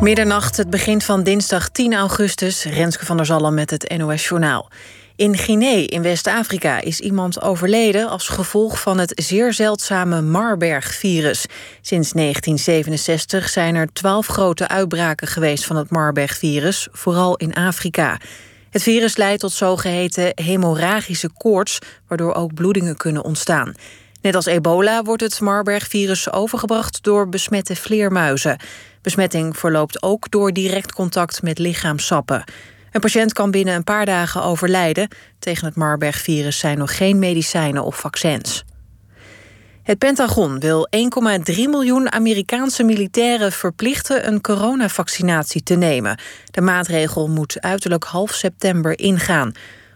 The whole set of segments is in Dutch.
Middernacht, het begin van dinsdag 10 augustus. Renske van der Zalm met het NOS Journaal. In Guinea in West-Afrika is iemand overleden als gevolg van het zeer zeldzame Marberg-virus. Sinds 1967 zijn er 12 grote uitbraken geweest van het Marberg-virus, vooral in Afrika. Het virus leidt tot zogeheten hemorragische koorts, waardoor ook bloedingen kunnen ontstaan. Net als ebola wordt het Marburg-virus overgebracht door besmette vleermuizen. Besmetting verloopt ook door direct contact met lichaamsappen. Een patiënt kan binnen een paar dagen overlijden. Tegen het Marburg-virus zijn nog geen medicijnen of vaccins. Het Pentagon wil 1,3 miljoen Amerikaanse militairen verplichten een coronavaccinatie te nemen. De maatregel moet uiterlijk half september ingaan.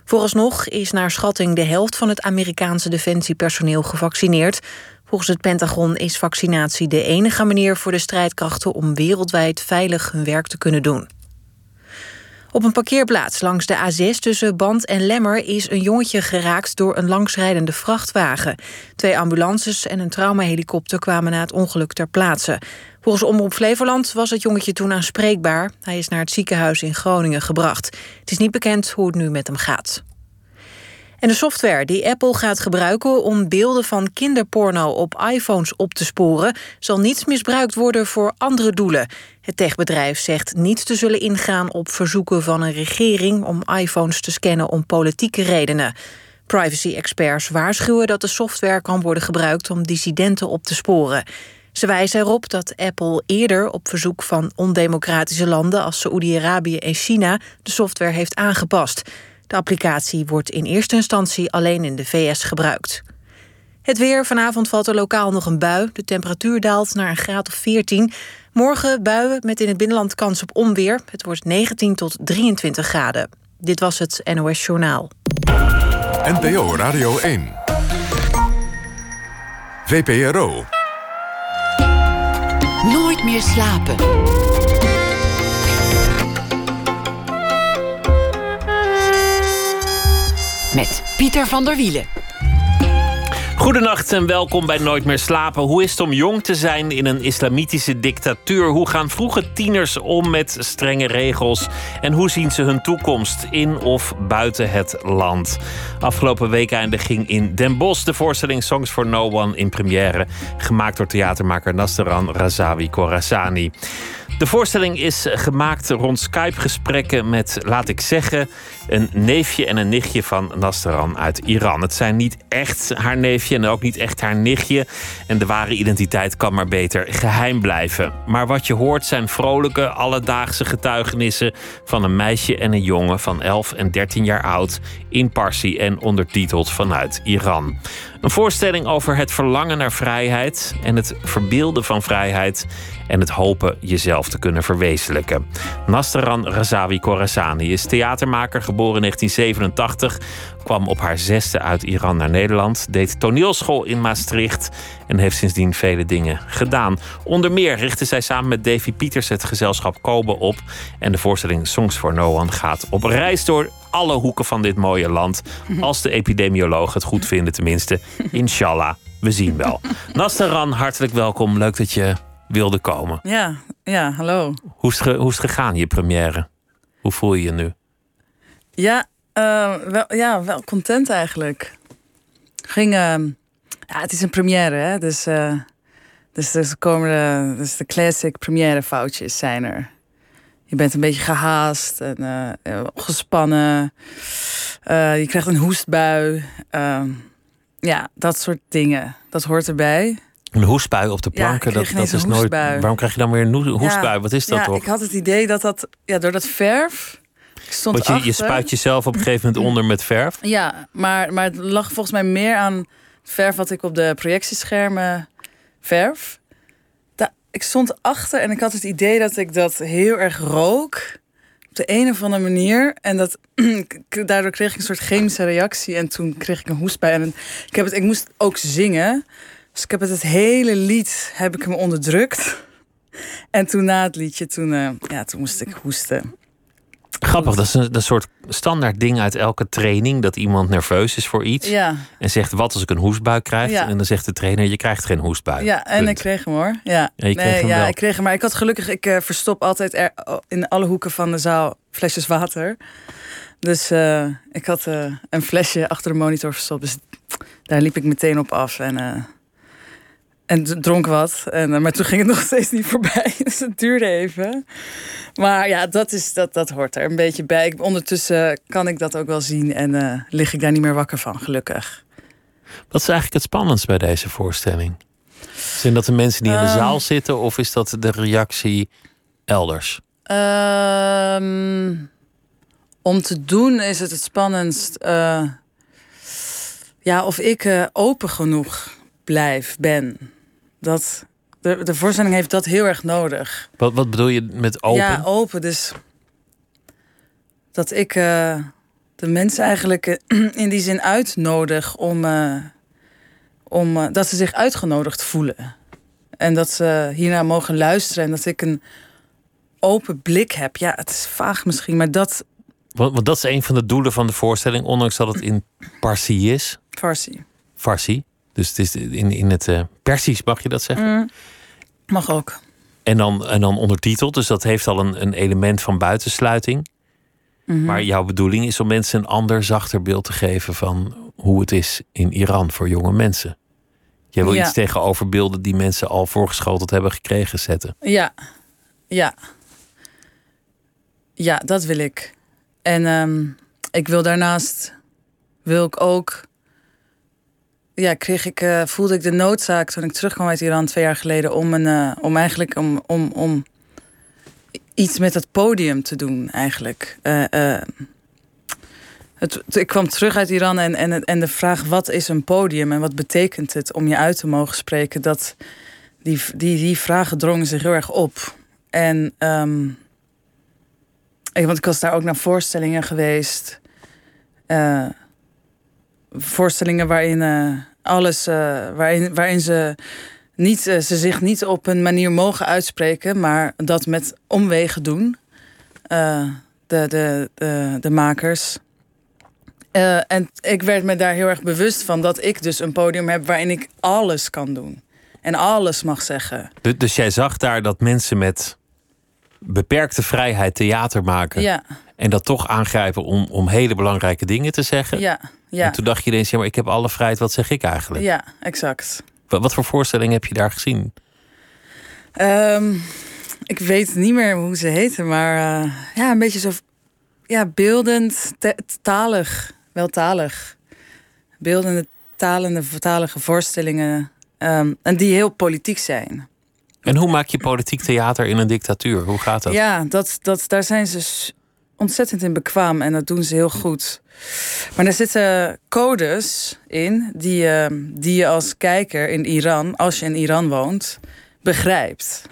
Vooralsnog is naar schatting de helft van het Amerikaanse defensiepersoneel gevaccineerd. Volgens het Pentagon is vaccinatie de enige manier voor de strijdkrachten om wereldwijd veilig hun werk te kunnen doen. Op een parkeerplaats langs de A6 tussen Band en Lemmer is een jongetje geraakt door een langsrijdende vrachtwagen. 2 ambulances en een traumahelikopter kwamen na het ongeluk ter plaatse. Volgens Omroep Flevoland was het jongetje toen aanspreekbaar. Hij is naar het ziekenhuis in Groningen gebracht. Het is niet bekend hoe het nu met hem gaat. En de software die Apple gaat gebruiken om beelden van kinderporno op iPhones op te sporen, zal niet misbruikt worden voor andere doelen. Het techbedrijf zegt niet te zullen ingaan op verzoeken van een regering om iPhones te scannen om politieke redenen. Privacy-experts waarschuwen dat de software kan worden gebruikt om dissidenten op te sporen. Ze wijzen erop dat Apple eerder op verzoek van ondemocratische landen als Saoedi-Arabië en China de software heeft aangepast. De applicatie wordt in eerste instantie alleen in de VS gebruikt. Het weer. Vanavond valt er lokaal nog een bui. De temperatuur daalt naar een graad of 14. Morgen buien met in het binnenland kans op onweer. Het wordt 19 tot 23 graden. Dit was het NOS Journaal. NPO Radio 1. VPRO. Nooit meer slapen. Met Pieter van der Wielen. Goedenacht en welkom bij Nooit meer slapen. Hoe is het om jong te zijn in een islamitische dictatuur? Hoe gaan vroege tieners om met strenge regels? En hoe zien ze hun toekomst in of buiten het land? Afgelopen weekende ging in Den Bosch de voorstelling Songs for No One in première, gemaakt door theatermaker Nastaran Razawi Khorasani. De voorstelling is gemaakt rond Skype-gesprekken met, laat ik zeggen, een neefje en een nichtje van Nastaran uit Iran. Het zijn niet echt haar neefje en ook niet echt haar nichtje. En de ware identiteit kan maar beter geheim blijven. Maar wat je hoort zijn vrolijke, alledaagse getuigenissen van een meisje en een jongen van 11 en 13 jaar oud in Parsi en ondertiteld vanuit Iran. Een voorstelling over het verlangen naar vrijheid en het verbeelden van vrijheid en het hopen jezelf te kunnen verwezenlijken. Nastaran Razawi Khorasani is theatermaker, geboren in 1987... kwam op haar 6e uit Iran naar Nederland, deed toneelschool in Maastricht en heeft sindsdien vele dingen gedaan. Onder meer richtte zij samen met Davy Pieters het gezelschap Kobe op. En de voorstelling Songs for No One gaat op reis door alle hoeken van dit mooie land. Als de epidemiologen het goed vinden tenminste. Inshallah, we zien wel. Nastaran, hartelijk welkom. Leuk dat je wilde komen. Ja, hallo. Hoe is het gegaan, je première? Hoe voel je je nu? Wel content eigenlijk. Het is een première, hè? Dus de classic première foutjes zijn er. Je bent een beetje gehaast en gespannen. Je krijgt een hoestbui. Dat soort dingen. Dat hoort erbij. Een hoestbui op de planken, dat is nooit. Waarom krijg je dan weer een hoestbui? Wat is dat toch? Ik had het idee dat door dat verf. Want je spuit jezelf op een gegeven moment onder met verf. Ja, maar het lag volgens mij meer aan verf wat ik op de projectieschermen verf. Ik stond achter en ik had het idee dat ik dat heel erg rook. Op de een of andere manier. En daardoor kreeg ik een soort chemische reactie. En toen kreeg ik een hoestbui. En ik moest ook zingen. Dus ik heb het hele lied heb ik me onderdrukt. En toen na het liedje, toen moest ik hoesten. Grappig, dat is een soort standaard ding uit elke training... dat iemand nerveus is voor iets. Ja. En zegt, wat als ik een hoestbui krijg? Ja. En dan zegt de trainer, je krijgt geen hoestbui. Ja, en ik kreeg hem hoor. Ja, ik kreeg hem. Maar ik had gelukkig, ik verstop altijd in alle hoeken van de zaal flesjes water. Dus ik had een flesje achter de monitor verstopt. Dus daar liep ik meteen op af en dronk wat. Maar toen ging het nog steeds niet voorbij. Dus het duurde even. Maar ja, dat hoort er een beetje bij. Ondertussen kan ik dat ook wel zien. En lig ik daar niet meer wakker van, gelukkig. Wat is eigenlijk het spannendst bij deze voorstelling? Zijn dat de mensen die in de zaal zitten? Of is dat de reactie elders? Om te doen is het spannendst... of ik open genoeg ben. Dat, de voorstelling heeft dat heel erg nodig. Wat bedoel je met open? Ja, open. Dus dat ik de mensen eigenlijk in die zin uitnodig om dat ze zich uitgenodigd voelen. En dat ze hiernaar mogen luisteren. En dat ik een open blik heb. Ja, het is vaag misschien, maar dat... Want dat is een van de doelen van de voorstelling. Ondanks dat het in Parsi is. Farsi. Dus het is in het Persisch, mag je dat zeggen? Mag ook. En dan ondertiteld. Dus dat heeft al een element van buitensluiting. Mm-hmm. Maar jouw bedoeling is om mensen een ander, zachter beeld te geven... van hoe het is in Iran voor jonge mensen. Jij wil iets tegenover beelden die mensen al voorgeschoteld hebben gekregen zetten. Ja, dat wil ik. En ik wil daarnaast... wil ik ook... Ja, voelde ik de noodzaak toen ik terugkwam uit Iran 2 jaar geleden... om iets met het podium te doen, eigenlijk. Ik kwam terug uit Iran en de vraag, wat is een podium... en wat betekent het om je uit te mogen spreken... dat die vragen drongen zich heel erg op. En want ik was daar ook naar voorstellingen geweest... voorstellingen waarin alles, waarin ze zich niet op een manier mogen uitspreken, maar dat met omwegen doen, de makers. En ik werd me daar heel erg bewust van dat ik dus een podium heb waarin ik alles kan doen en alles mag zeggen. Dus jij zag daar dat mensen met beperkte vrijheid theater maken. Ja. En dat toch aangrijpen om hele belangrijke dingen te zeggen. Ja. En toen dacht je ineens, ja, maar ik heb alle vrijheid, wat zeg ik eigenlijk? Ja, exact. Wat voor voorstelling heb je daar gezien? Ik weet niet meer hoe ze heten, maar een beetje zo... Ja, beeldend, weltalig. Beeldende, talige voorstellingen. En die heel politiek zijn. En hoe maak je politiek theater in een dictatuur? Hoe gaat dat? Ja, daar zijn ze ontzettend in bekwaam en dat doen ze heel goed. Maar er zitten codes in die je als kijker in Iran, als je in Iran woont, begrijpt.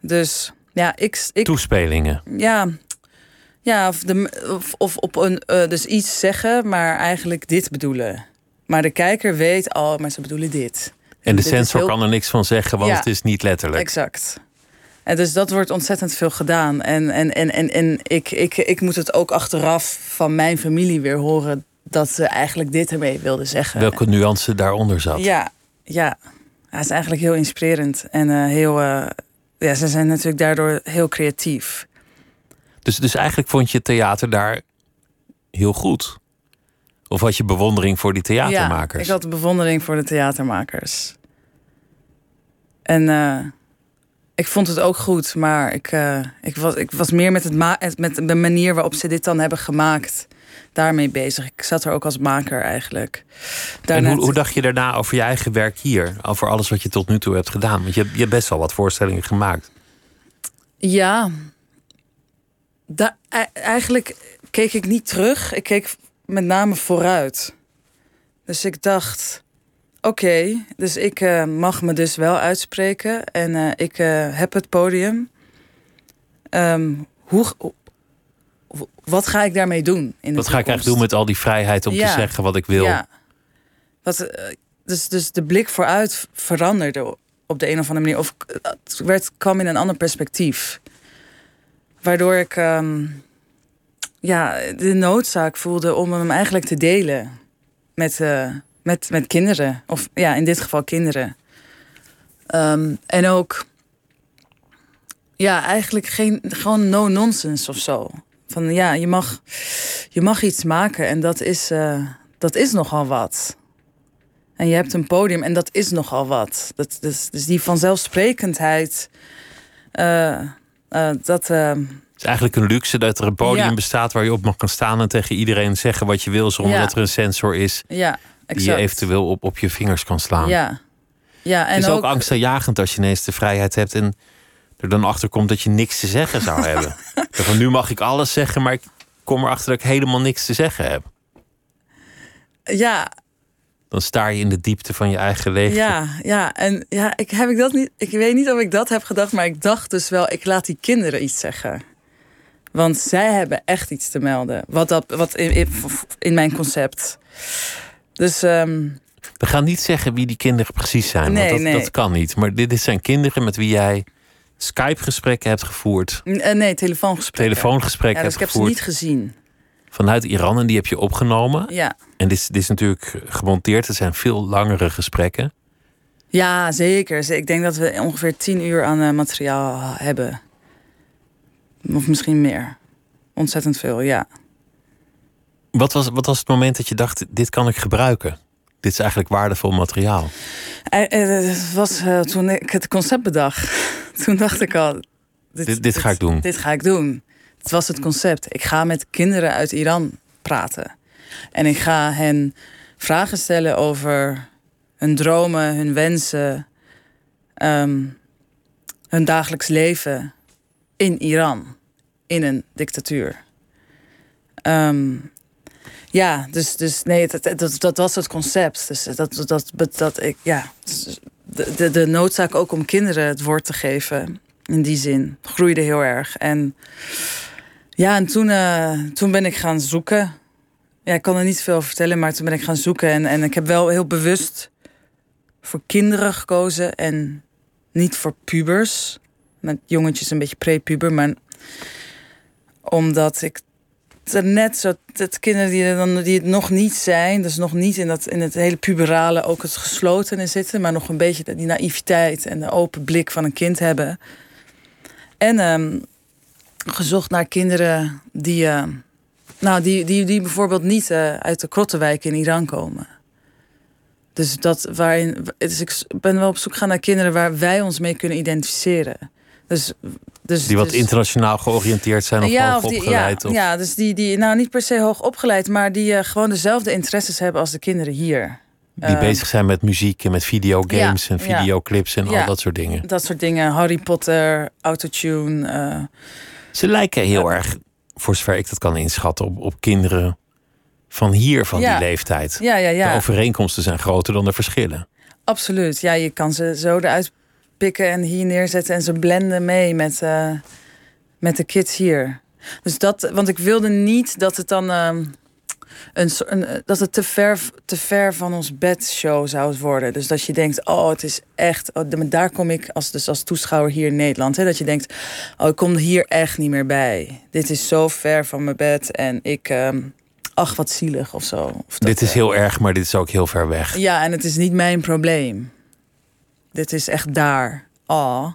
Dus ja, ik toespelingen. Ja, of op een dus iets zeggen, maar eigenlijk dit bedoelen. Maar de kijker weet al, maar ze bedoelen dit. En de censor kan er niks van zeggen, want het is niet letterlijk. Exact. En dus dat wordt ontzettend veel gedaan. En ik moet het ook achteraf van mijn familie weer horen... dat ze eigenlijk dit ermee wilden zeggen. Welke nuance daaronder zat. Ja. Het is eigenlijk heel inspirerend. En ze zijn natuurlijk daardoor heel creatief. Dus eigenlijk vond je theater daar heel goed? Of had je bewondering voor die theatermakers? Ja, ik had bewondering voor de theatermakers. En... ik vond het ook goed, maar ik was meer met, met de manier waarop ze dit dan hebben gemaakt daarmee bezig. Ik zat er ook als maker eigenlijk. Daarna en hoe dacht je daarna over je eigen werk hier? Over alles wat je tot nu toe hebt gedaan? Want je hebt best wel wat voorstellingen gemaakt. Ja. Eigenlijk keek ik niet terug. Ik keek met name vooruit. Dus ik dacht... Oké, dus ik mag me dus wel uitspreken en ik heb het podium. Wat ga ik daarmee doen? Wat ga ik eigenlijk doen met al die vrijheid om te zeggen wat ik wil? Ja. Dus de blik vooruit veranderde op de een of andere manier. Of het kwam in een ander perspectief. Waardoor ik ja, de noodzaak voelde om hem eigenlijk te delen met kinderen. Of ja, in dit geval kinderen. En ook, ja, eigenlijk gewoon no-nonsense of zo. Van ja, je mag iets maken en dat is nogal wat. En je hebt een podium en dat is nogal wat. Dus die vanzelfsprekendheid, het is eigenlijk een luxe dat er een podium bestaat waar je op mag gaan staan en tegen iedereen zeggen wat je wil, zonder dat er een sensor is die je eventueel op je vingers kan slaan. Ja. Ja, en het is ook angstaanjagend als je ineens de vrijheid hebt en er dan achter komt dat je niks te zeggen zou hebben. Van nu mag ik alles zeggen, maar ik kom erachter dat ik helemaal niks te zeggen heb. Ja. Dan staar je in de diepte van je eigen leven. Ja, en ja, ik dat niet. Ik weet niet of ik dat heb gedacht, maar ik dacht dus wel, ik laat die kinderen iets zeggen. Want zij hebben echt iets te melden. Wat in mijn concept. Dus. We gaan niet zeggen wie die kinderen precies zijn. Nee, want dat kan niet. Maar dit zijn kinderen met wie jij Skype-gesprekken hebt gevoerd. Nee, telefoongesprekken. Ja, dus ik heb ze niet gezien. Vanuit Iran, en die heb je opgenomen. Ja. En dit is natuurlijk gemonteerd. Het zijn veel langere gesprekken. Ja, zeker. Ik denk dat we ongeveer 10 uur aan materiaal hebben. Of misschien meer. Ontzettend veel, ja. Wat was het moment dat je dacht, dit kan ik gebruiken? Dit is eigenlijk waardevol materiaal. Het was toen ik het concept bedacht. Toen dacht ik al, dit ga ik doen. Dit ga ik doen. Het was het concept. Ik ga met kinderen uit Iran praten. En ik ga hen vragen stellen over hun dromen, hun wensen, hun dagelijks leven in Iran, in een dictatuur. Ja, dus nee, dat was het concept. Dus dat ik, ja, de noodzaak ook om kinderen het woord te geven, in die zin, groeide heel erg. En ja, en toen ben ik gaan zoeken. Ja, ik kan er niet veel over vertellen, maar toen ben ik gaan zoeken. En ik heb wel heel bewust voor kinderen gekozen en niet voor pubers. Met jongetjes een beetje pre-puber, maar omdat ik net zo, dat kinderen die het nog niet zijn, dus nog niet in het hele puberale ook het geslotene zitten, maar nog een beetje die naïviteit en de open blik van een kind hebben. En gezocht naar kinderen die bijvoorbeeld niet uit de krottenwijken in Iran komen. Dus ik ben wel op zoek gegaan naar kinderen waar wij ons mee kunnen identificeren. Dus die wat internationaal georiënteerd zijn of hoog opgeleid. Ja, dus die nou niet per se hoog opgeleid, maar die gewoon dezelfde interesses hebben als de kinderen hier. Die bezig zijn met muziek en met videogames en videoclips en al dat soort dingen. Dat soort dingen, Harry Potter, autotune. Ze lijken heel erg, voor zover ik dat kan inschatten, op kinderen van hier, van die leeftijd. Ja. De overeenkomsten zijn groter dan de verschillen. Absoluut, ja, je kan ze zo eruit pikken en hier neerzetten en ze blenden mee met de kids hier. Dus dat, want ik wilde niet dat het dan dat het te ver van ons bed show zou worden. Dus dat je denkt, oh, het is echt, daar kom ik als toeschouwer hier in Nederland. Hè, dat je denkt, oh, ik kom hier echt niet meer bij. Dit is zo ver van mijn bed en ik, ach, wat zielig of zo. Of dat, dit is heel erg, maar dit is ook heel ver weg. Ja, en het is niet mijn probleem. Dit is echt daar. Oh.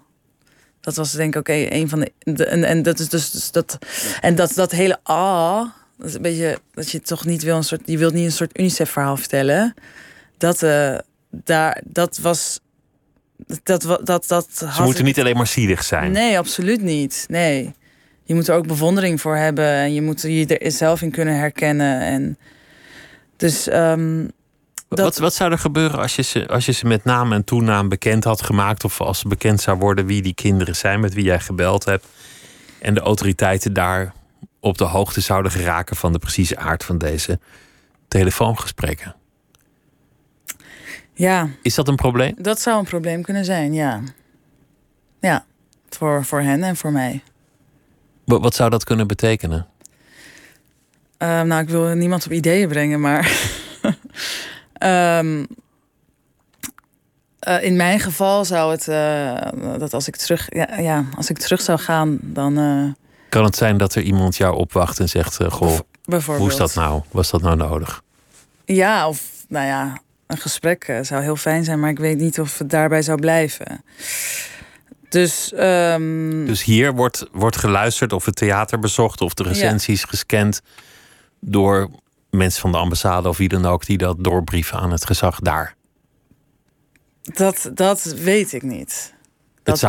Dat was denk ik een van de. En dat is dus dat. En dat hele. Oh, dat is een beetje. Dat je toch niet wil. Je wilt niet een soort UNICEF-verhaal vertellen. Dat was. Ze moeten niet alleen maar zielig zijn. Nee, absoluut niet. Nee. Je moet er ook bewondering voor hebben. En je moet je er zelf in kunnen herkennen. En dus. Wat zou er gebeuren als je ze met naam en toenaam bekend had gemaakt, of als ze bekend zou worden wie die kinderen zijn met wie jij gebeld hebt, en de autoriteiten daar op de hoogte zouden geraken van de precieze aard van deze telefoongesprekken? Ja. Is dat een probleem? Dat zou een probleem kunnen zijn, ja. Ja, voor hen en voor mij. Wat zou dat kunnen betekenen? Nou, ik wil niemand op ideeën brengen, maar in mijn geval zou het dat als ik terug zou gaan, dan Kan het zijn dat er iemand jou opwacht en zegt... goh, hoe is dat nou? Was dat nou nodig? Ja, of nou ja, een gesprek zou heel fijn zijn... maar ik weet niet of het daarbij zou blijven. Dus hier wordt geluisterd of het theater bezocht... of de recensies gescand door mensen van de ambassade... of wie dan ook die dat doorbrieven aan het gezag daar. Dat weet ik niet. Het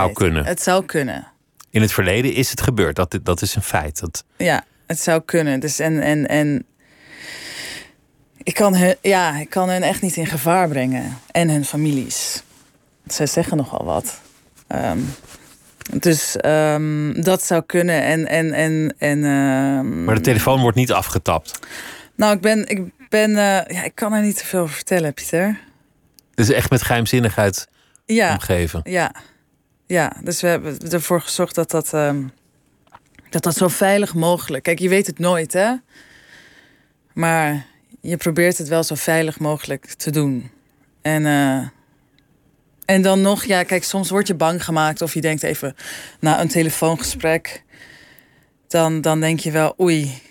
zou kunnen. In het verleden is het gebeurd. Dat is een feit. Ja, het zou kunnen. Dus en ik kan hun echt niet in gevaar brengen. En hun families. Zij zeggen nogal wat. Dus dat zou kunnen. Maar de telefoon wordt niet afgetapt. Nou, ik kan er niet te veel over vertellen, Pieter. Dus echt met geheimzinnigheid omgeven. Ja, dus we hebben ervoor gezorgd dat zo veilig mogelijk... Kijk, je weet het nooit, hè? Maar je probeert het wel zo veilig mogelijk te doen. En dan nog, ja, kijk, soms word je bang gemaakt... of je denkt even na een telefoongesprek... dan denk je wel, oei,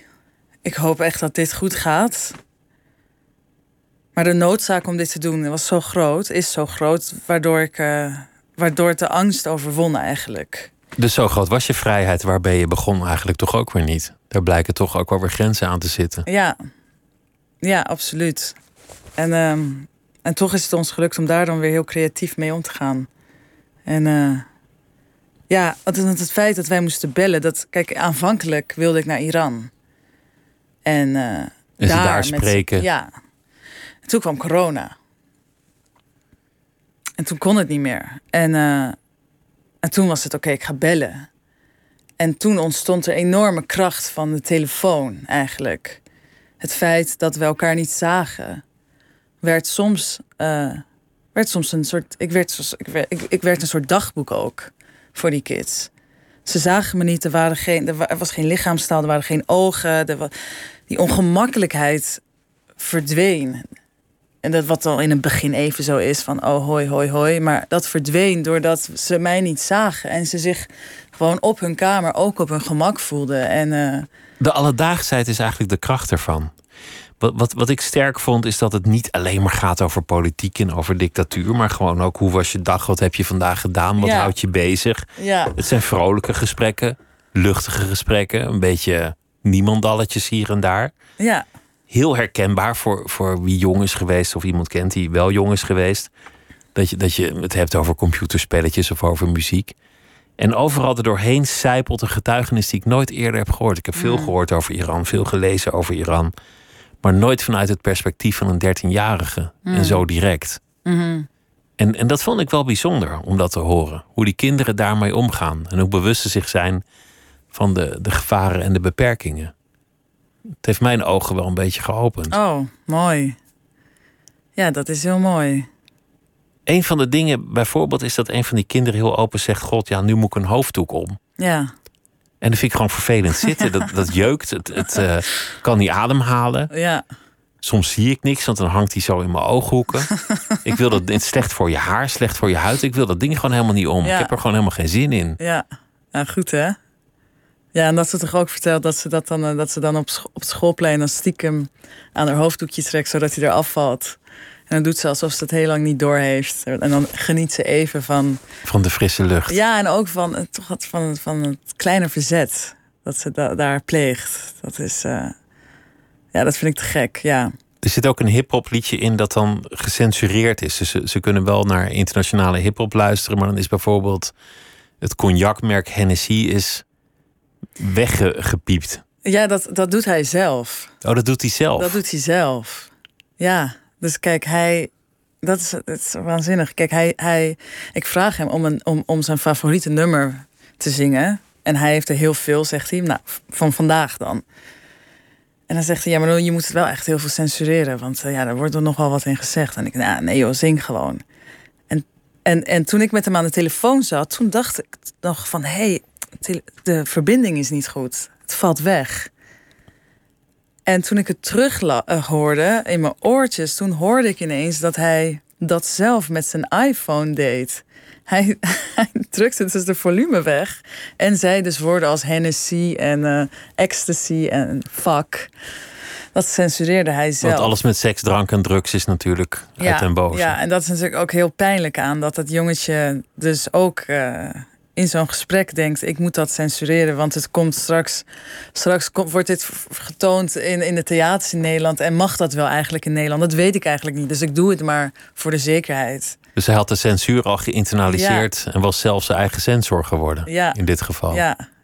ik hoop echt dat dit goed gaat. Maar de noodzaak om dit te doen is zo groot... waardoor het de angst overwon eigenlijk. Dus zo groot was je vrijheid waarbij je begon eigenlijk toch ook weer niet. Daar blijken toch ook wel weer grenzen aan te zitten. Ja, absoluut. En toch is het ons gelukt om daar dan weer heel creatief mee om te gaan. En het feit dat wij moesten bellen... Kijk, aanvankelijk wilde ik naar Iran. En ze daar spreken. Ja. En toen kwam corona... En toen kon het niet meer. En toen was het oké, ik ga bellen. En toen ontstond er enorme kracht van de telefoon eigenlijk. Het feit dat we elkaar niet zagen... werd soms een soort... Ik werd een soort dagboek ook voor die kids. Ze zagen me niet, er was geen lichaamstaal, er waren geen ogen. Die ongemakkelijkheid verdween... En dat wat al in het begin even zo is van oh hoi, hoi, hoi. Maar dat verdween doordat ze mij niet zagen. En ze zich gewoon op hun kamer ook op hun gemak voelden. De alledaagsheid is eigenlijk de kracht ervan. Wat ik sterk vond is dat het niet alleen maar gaat over politiek en over dictatuur. Maar gewoon ook hoe was je dag, wat heb je vandaag gedaan, wat houdt je bezig. Ja. Het zijn vrolijke gesprekken, luchtige gesprekken. Een beetje niemandalletjes hier en daar. Ja. Heel herkenbaar voor wie jong is geweest... of iemand kent die wel jong is geweest... dat je het hebt over computerspelletjes of over muziek. En overal er doorheen sijpelt een getuigenis die ik nooit eerder heb gehoord. Ik heb veel gehoord over Iran, veel gelezen over Iran... maar nooit vanuit het perspectief van een 13-jarige en zo direct. Mm-hmm. En dat vond ik wel bijzonder om dat te horen. Hoe die kinderen daarmee omgaan en hoe bewust ze zich zijn... van de gevaren en de beperkingen. Het heeft mijn ogen wel een beetje geopend. Oh, mooi. Ja, dat is heel mooi. Een van de dingen bijvoorbeeld is dat een van die kinderen heel open zegt... God, ja, nu moet ik een hoofddoek om. Ja. En dat vind ik gewoon vervelend zitten. Dat jeukt, het kan niet ademhalen. Ja. Soms zie ik niks, want dan hangt hij zo in mijn ooghoeken. Ik wil dat, het is slecht voor je haar, slecht voor je huid. Ik wil dat ding gewoon helemaal niet om. Ja. Ik heb er gewoon helemaal geen zin in. Ja, nou, goed hè? Ja, en dat ze toch ook vertelt dat ze dan op het schoolplein... dan stiekem aan haar hoofddoekje trekt, zodat hij eraf valt. En dan doet ze alsof ze het heel lang niet door heeft. En dan geniet ze even van... Van de frisse lucht. Ja, en ook van het kleine verzet dat ze daar pleegt. Dat is... ja, dat vind ik te gek, ja. Er zit ook een hiphop liedje in dat dan gecensureerd is. Dus ze kunnen wel naar internationale hiphop luisteren... maar dan is bijvoorbeeld het cognacmerk Hennessy is... weggepiept. Ja, dat doet hij zelf. Oh, dat doet hij zelf? Dat doet hij zelf. Ja, dus kijk, hij... Dat is waanzinnig. Kijk, ik vraag hem om zijn favoriete nummer te zingen. En hij heeft er heel veel, zegt hij. Nou, van vandaag dan. En dan zegt hij, ja, maar je moet het wel echt heel veel censureren. Want ja, daar wordt er nogal wat in gezegd. En ik, nee joh, zing gewoon. En toen ik met hem aan de telefoon zat... toen dacht ik nog van, hey... de verbinding is niet goed. Het valt weg. En toen ik het terug hoorde in mijn oortjes... toen hoorde ik ineens dat hij dat zelf met zijn iPhone deed. Hij drukte dus de volume weg en zei dus woorden als Hennessy en ecstasy en fuck. Dat censureerde hij zelf. Want alles met seks, drank en drugs is natuurlijk uit den boze. Ja, en dat is natuurlijk ook heel pijnlijk aan. Dat dat jongetje dus ook in zo'n gesprek denkt, ik moet dat censureren, want het komt straks wordt dit getoond in de theaters in Nederland. En mag dat wel eigenlijk in Nederland? Dat weet ik eigenlijk niet. Dus ik doe het maar voor de zekerheid. Dus hij had de censuur al geïnternaliseerd en was zelf zijn eigen censor geworden in dit geval.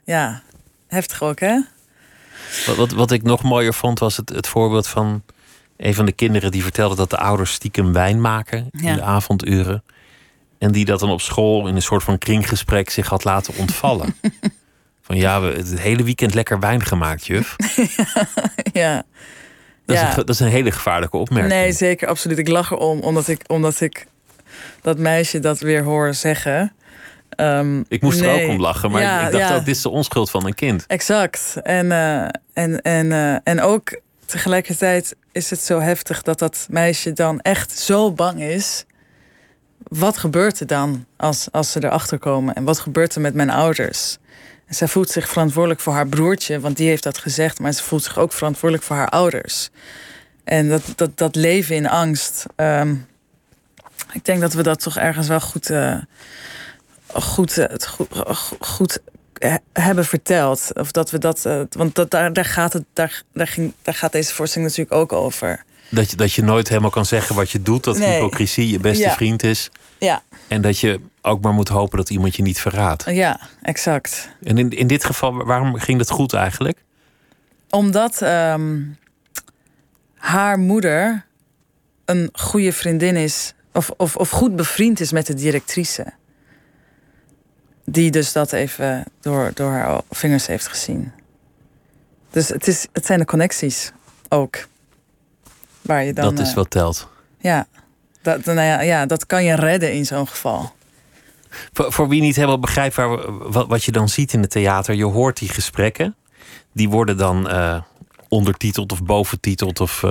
Ja, heftig ook, hè? Wat ik nog mooier vond was het voorbeeld van een van de kinderen die vertelde dat de ouders stiekem wijn maken in de avonduren. En die dat dan op school in een soort van kringgesprek zich had laten ontvallen. Van we het hele weekend lekker wijn gemaakt, juf. Ja. Dat is een hele gevaarlijke opmerking. Nee, zeker, absoluut. Ik lach erom, omdat ik dat meisje dat weer hoor zeggen. Ik moest er ook om lachen, maar ik dacht ook, dit is de onschuld van een kind. Exact. En ook tegelijkertijd is het zo heftig dat meisje dan echt zo bang is. Wat gebeurt er dan als ze erachter komen? En wat gebeurt er met mijn ouders? En zij voelt zich verantwoordelijk voor haar broertje, want die heeft dat gezegd. Maar ze voelt zich ook verantwoordelijk voor haar ouders. En dat leven in angst. Ik denk dat we dat toch ergens wel goed hebben verteld. Of dat we dat. Want daar gaat deze voorstelling natuurlijk ook over. Dat je nooit helemaal kan zeggen wat je doet. Dat hypocrisie je beste vriend is. Ja. En dat je ook maar moet hopen dat iemand je niet verraadt. Ja, exact. En in dit geval, waarom ging dat goed eigenlijk? Omdat haar moeder een goede vriendin is. Of goed bevriend is met de directrice. Die dus dat even door haar vingers heeft gezien. Dus het zijn de connecties ook. Waar je dan, dat is wat telt. Ja. Dat kan je redden in zo'n geval. Voor wie niet helemaal begrijpt wat je dan ziet in het theater. Je hoort die gesprekken. Die worden dan ondertiteld of boventiteld. Of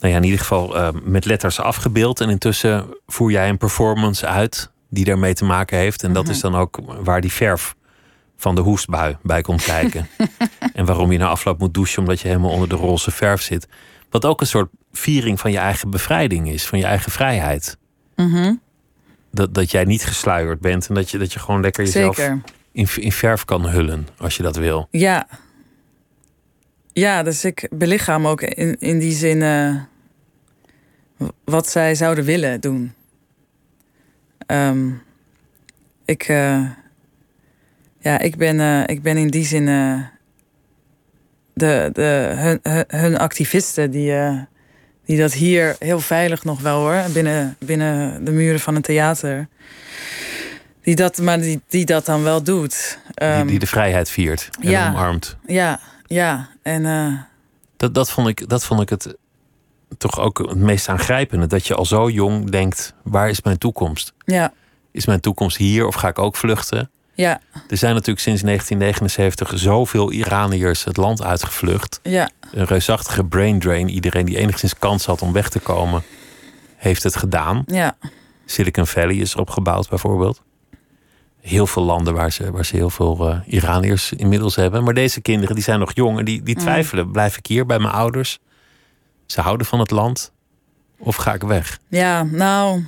in ieder geval met letters afgebeeld. En intussen voer jij een performance uit die daarmee te maken heeft. En dat is dan ook waar die verf van de hoestbui bij komt kijken. En waarom je na afloop moet douchen omdat je helemaal onder de roze verf zit. Wat ook een soort viering van je eigen bevrijding is. Van je eigen vrijheid. Mm-hmm. Dat jij niet gesluierd bent. En dat je gewoon lekker jezelf in verf kan hullen. Als je dat wil. Ja. Ja, dus ik belichaam ook in die zin wat zij zouden willen doen. Ik ben in die zin hun activisten die dat hier heel veilig nog wel hoor binnen de muren van een theater die dat dan wel doet die de vrijheid viert en omarmt en dat vond ik het toch ook het meest aangrijpende dat je al zo jong denkt waar is mijn toekomst is mijn toekomst hier of ga ik ook vluchten? Ja. Er zijn natuurlijk sinds 1979 zoveel Iraniërs het land uitgevlucht. Ja. Een reusachtige brain drain. Iedereen die enigszins kans had om weg te komen, heeft het gedaan. Ja. Silicon Valley is erop gebouwd bijvoorbeeld. Heel veel landen waar ze heel veel Iraniërs inmiddels hebben. Maar deze kinderen die zijn nog jong en die twijfelen. Blijf ik hier bij mijn ouders? Ze houden van het land? Of ga ik weg? Ja, nou,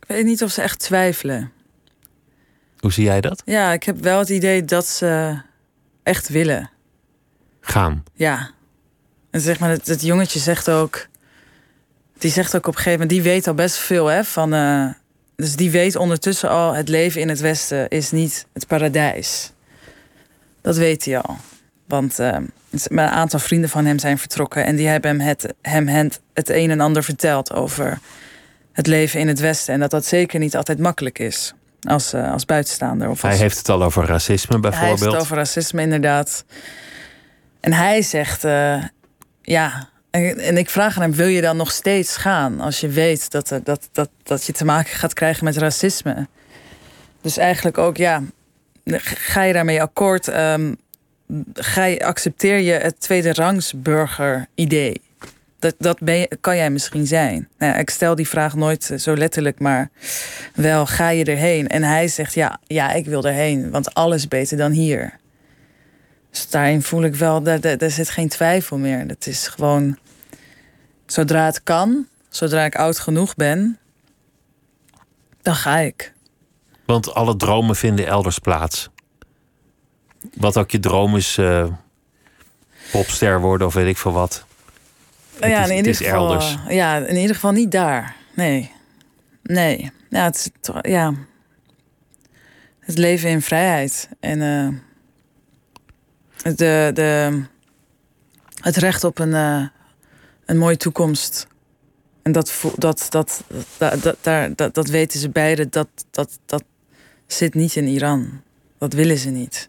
ik weet niet of ze echt twijfelen. Hoe zie jij dat? Ja, ik heb wel het idee dat ze echt willen. Gaan? Ja. En zeg maar, het jongetje zegt ook. Die zegt ook op een gegeven moment. Die weet al best veel, hè? Dus die weet ondertussen al. Het leven in het Westen is niet het paradijs. Dat weet hij al. Want een aantal vrienden van hem zijn vertrokken. En die hebben hem het een en ander verteld over het leven in het Westen. En dat zeker niet altijd makkelijk is. Als buitenstaander. Hij heeft het al over racisme bijvoorbeeld. Hij heeft het over racisme, inderdaad. En hij zegt, en ik vraag aan hem, wil je dan nog steeds gaan? Als je weet dat je te maken gaat krijgen met racisme. Dus eigenlijk ook, ga je daarmee akkoord? Accepteer je het tweederangs burger idee? Dat kan jij misschien zijn. Nou, ik stel die vraag nooit zo letterlijk, maar wel, ga je erheen? En hij zegt, ja, ik wil erheen, want alles beter dan hier. Dus daarin voel ik wel, daar zit geen twijfel meer. Dat is gewoon, zodra het kan, zodra ik oud genoeg ben, dan ga ik. Want alle dromen vinden elders plaats. Wat ook je droom is, popster worden of weet ik veel wat. In ieder geval niet daar. Nee. Ja, het leven in vrijheid. En het recht op een mooie toekomst. En dat weten ze beiden. Dat zit niet in Iran. Dat willen ze niet.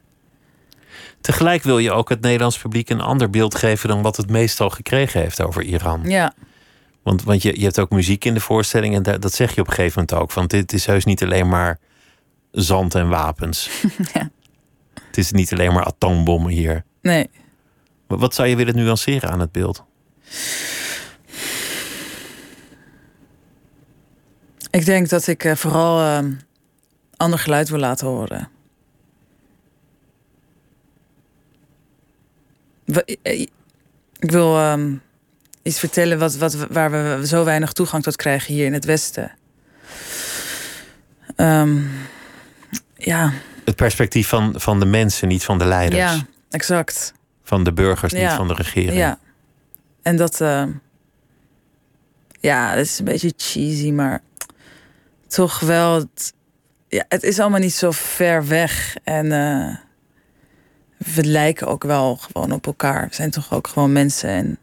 Tegelijk wil je ook het Nederlands publiek een ander beeld geven dan wat het meestal gekregen heeft over Iran. Ja. Want je hebt ook muziek in de voorstelling en dat zeg je op een gegeven moment ook. Want dit is heus niet alleen maar zand en wapens. Ja. Het is niet alleen maar atoombommen hier. Nee. Wat zou je willen nuanceren aan het beeld? Ik denk dat ik vooral ander geluid wil laten horen. Ik wil iets vertellen waar we zo weinig toegang tot krijgen hier in het Westen. Het perspectief van de mensen, niet van de leiders. Ja, exact. Van de burgers, niet van de regering. Ja. En dat... dat is een beetje cheesy, maar... toch wel... het is allemaal niet zo ver weg. En... we lijken ook wel gewoon op elkaar. We zijn toch ook gewoon mensen. En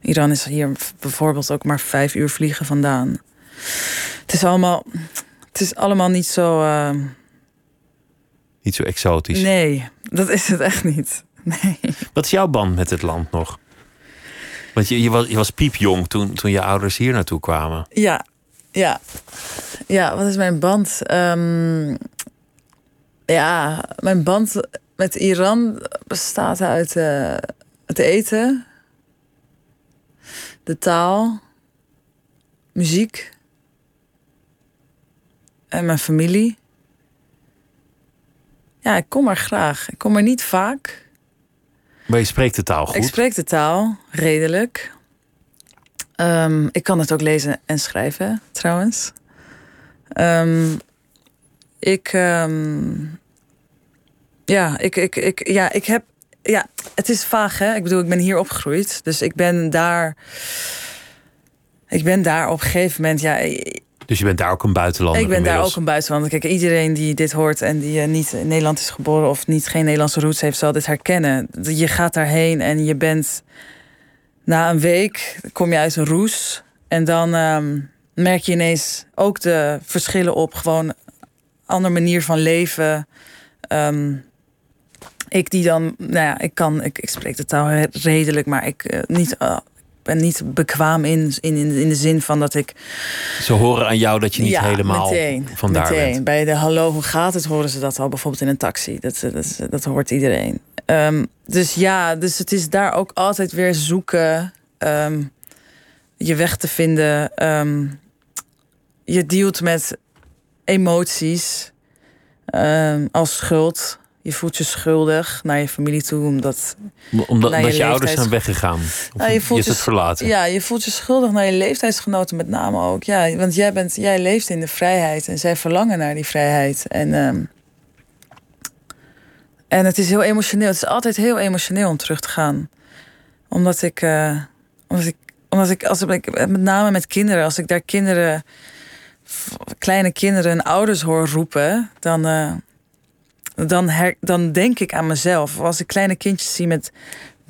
Iran is hier bijvoorbeeld ook maar 5 uur vliegen vandaan. Het is allemaal niet zo... Niet zo exotisch. Nee, dat is het echt niet. Nee. Wat is jouw band met het land nog? Want je was piepjong toen je ouders hier naartoe kwamen. Ja, wat is mijn band? Mijn band... met Iran bestaat uit het eten, de taal, muziek en mijn familie. Ja, ik kom er graag. Ik kom er niet vaak. Maar je spreekt de taal goed? Ik spreek de taal, redelijk. Ik kan het ook lezen en schrijven, trouwens. Het is vaag, hè. Ik bedoel, ik ben hier opgegroeid. Dus ik ben daar... op een gegeven moment, Dus je bent daar ook een buitenlander? Ik ben inmiddels daar ook een buitenlander. Kijk, iedereen die dit hoort en die niet in Nederland is geboren... of geen Nederlandse roots heeft, zal dit herkennen. Je gaat daarheen en je bent... na een week kom je uit een roes. En dan merk je ineens ook de verschillen op. Gewoon andere manier van leven... Ik spreek de taal redelijk, maar ik ben niet bekwaam in de zin van dat ik... Ze horen aan jou dat je niet helemaal vandaar bent. Bij de hallo, hoe gaat het, horen ze dat al bijvoorbeeld in een taxi. Dat hoort iedereen. Dus het is daar ook altijd weer zoeken, je weg te vinden. Je dealt met emoties als schuld... Je voelt je schuldig naar je familie toe. Omdat je ouders zijn weggegaan. Je verlaten. Ja, je voelt je schuldig naar je leeftijdsgenoten met name ook. Ja, want jij leeft in de vrijheid. En zij verlangen naar die vrijheid. En het is heel emotioneel. Het is altijd heel emotioneel om terug te gaan. Omdat ik met name met kinderen... als ik daar kleine kinderen en ouders hoor roepen... Dan denk ik aan mezelf. Als ik kleine kindjes zie met